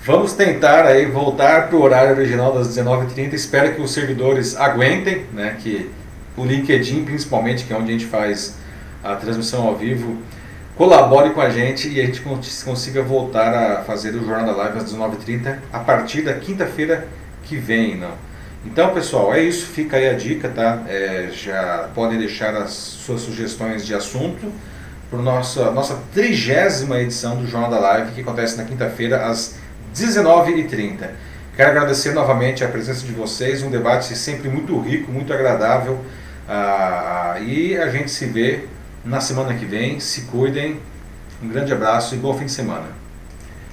Vamos tentar aí voltar para o horário original das dezenove e trinta. Espero que os servidores aguentem, né? Que o LinkedIn, principalmente, que é onde a gente faz a transmissão ao vivo, colabore com a gente e a gente consiga voltar a fazer o Jornal da Live às dezenove e trinta a partir da quinta-feira que vem, não? Então, pessoal, é isso. Fica aí a dica, tá? É, já podem deixar as suas sugestões de assunto para a nossa, nossa trigésima edição do Jornal da Live, que acontece na quinta-feira às dezenove e trinta. Quero agradecer novamente a presença de vocês, um debate sempre muito rico, muito agradável. Ah, e a gente se vê na semana que vem. Se cuidem, um grande abraço e bom fim de semana.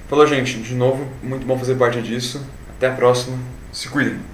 Falou, gente, de novo, muito bom fazer parte disso. Até a próxima, se cuidem.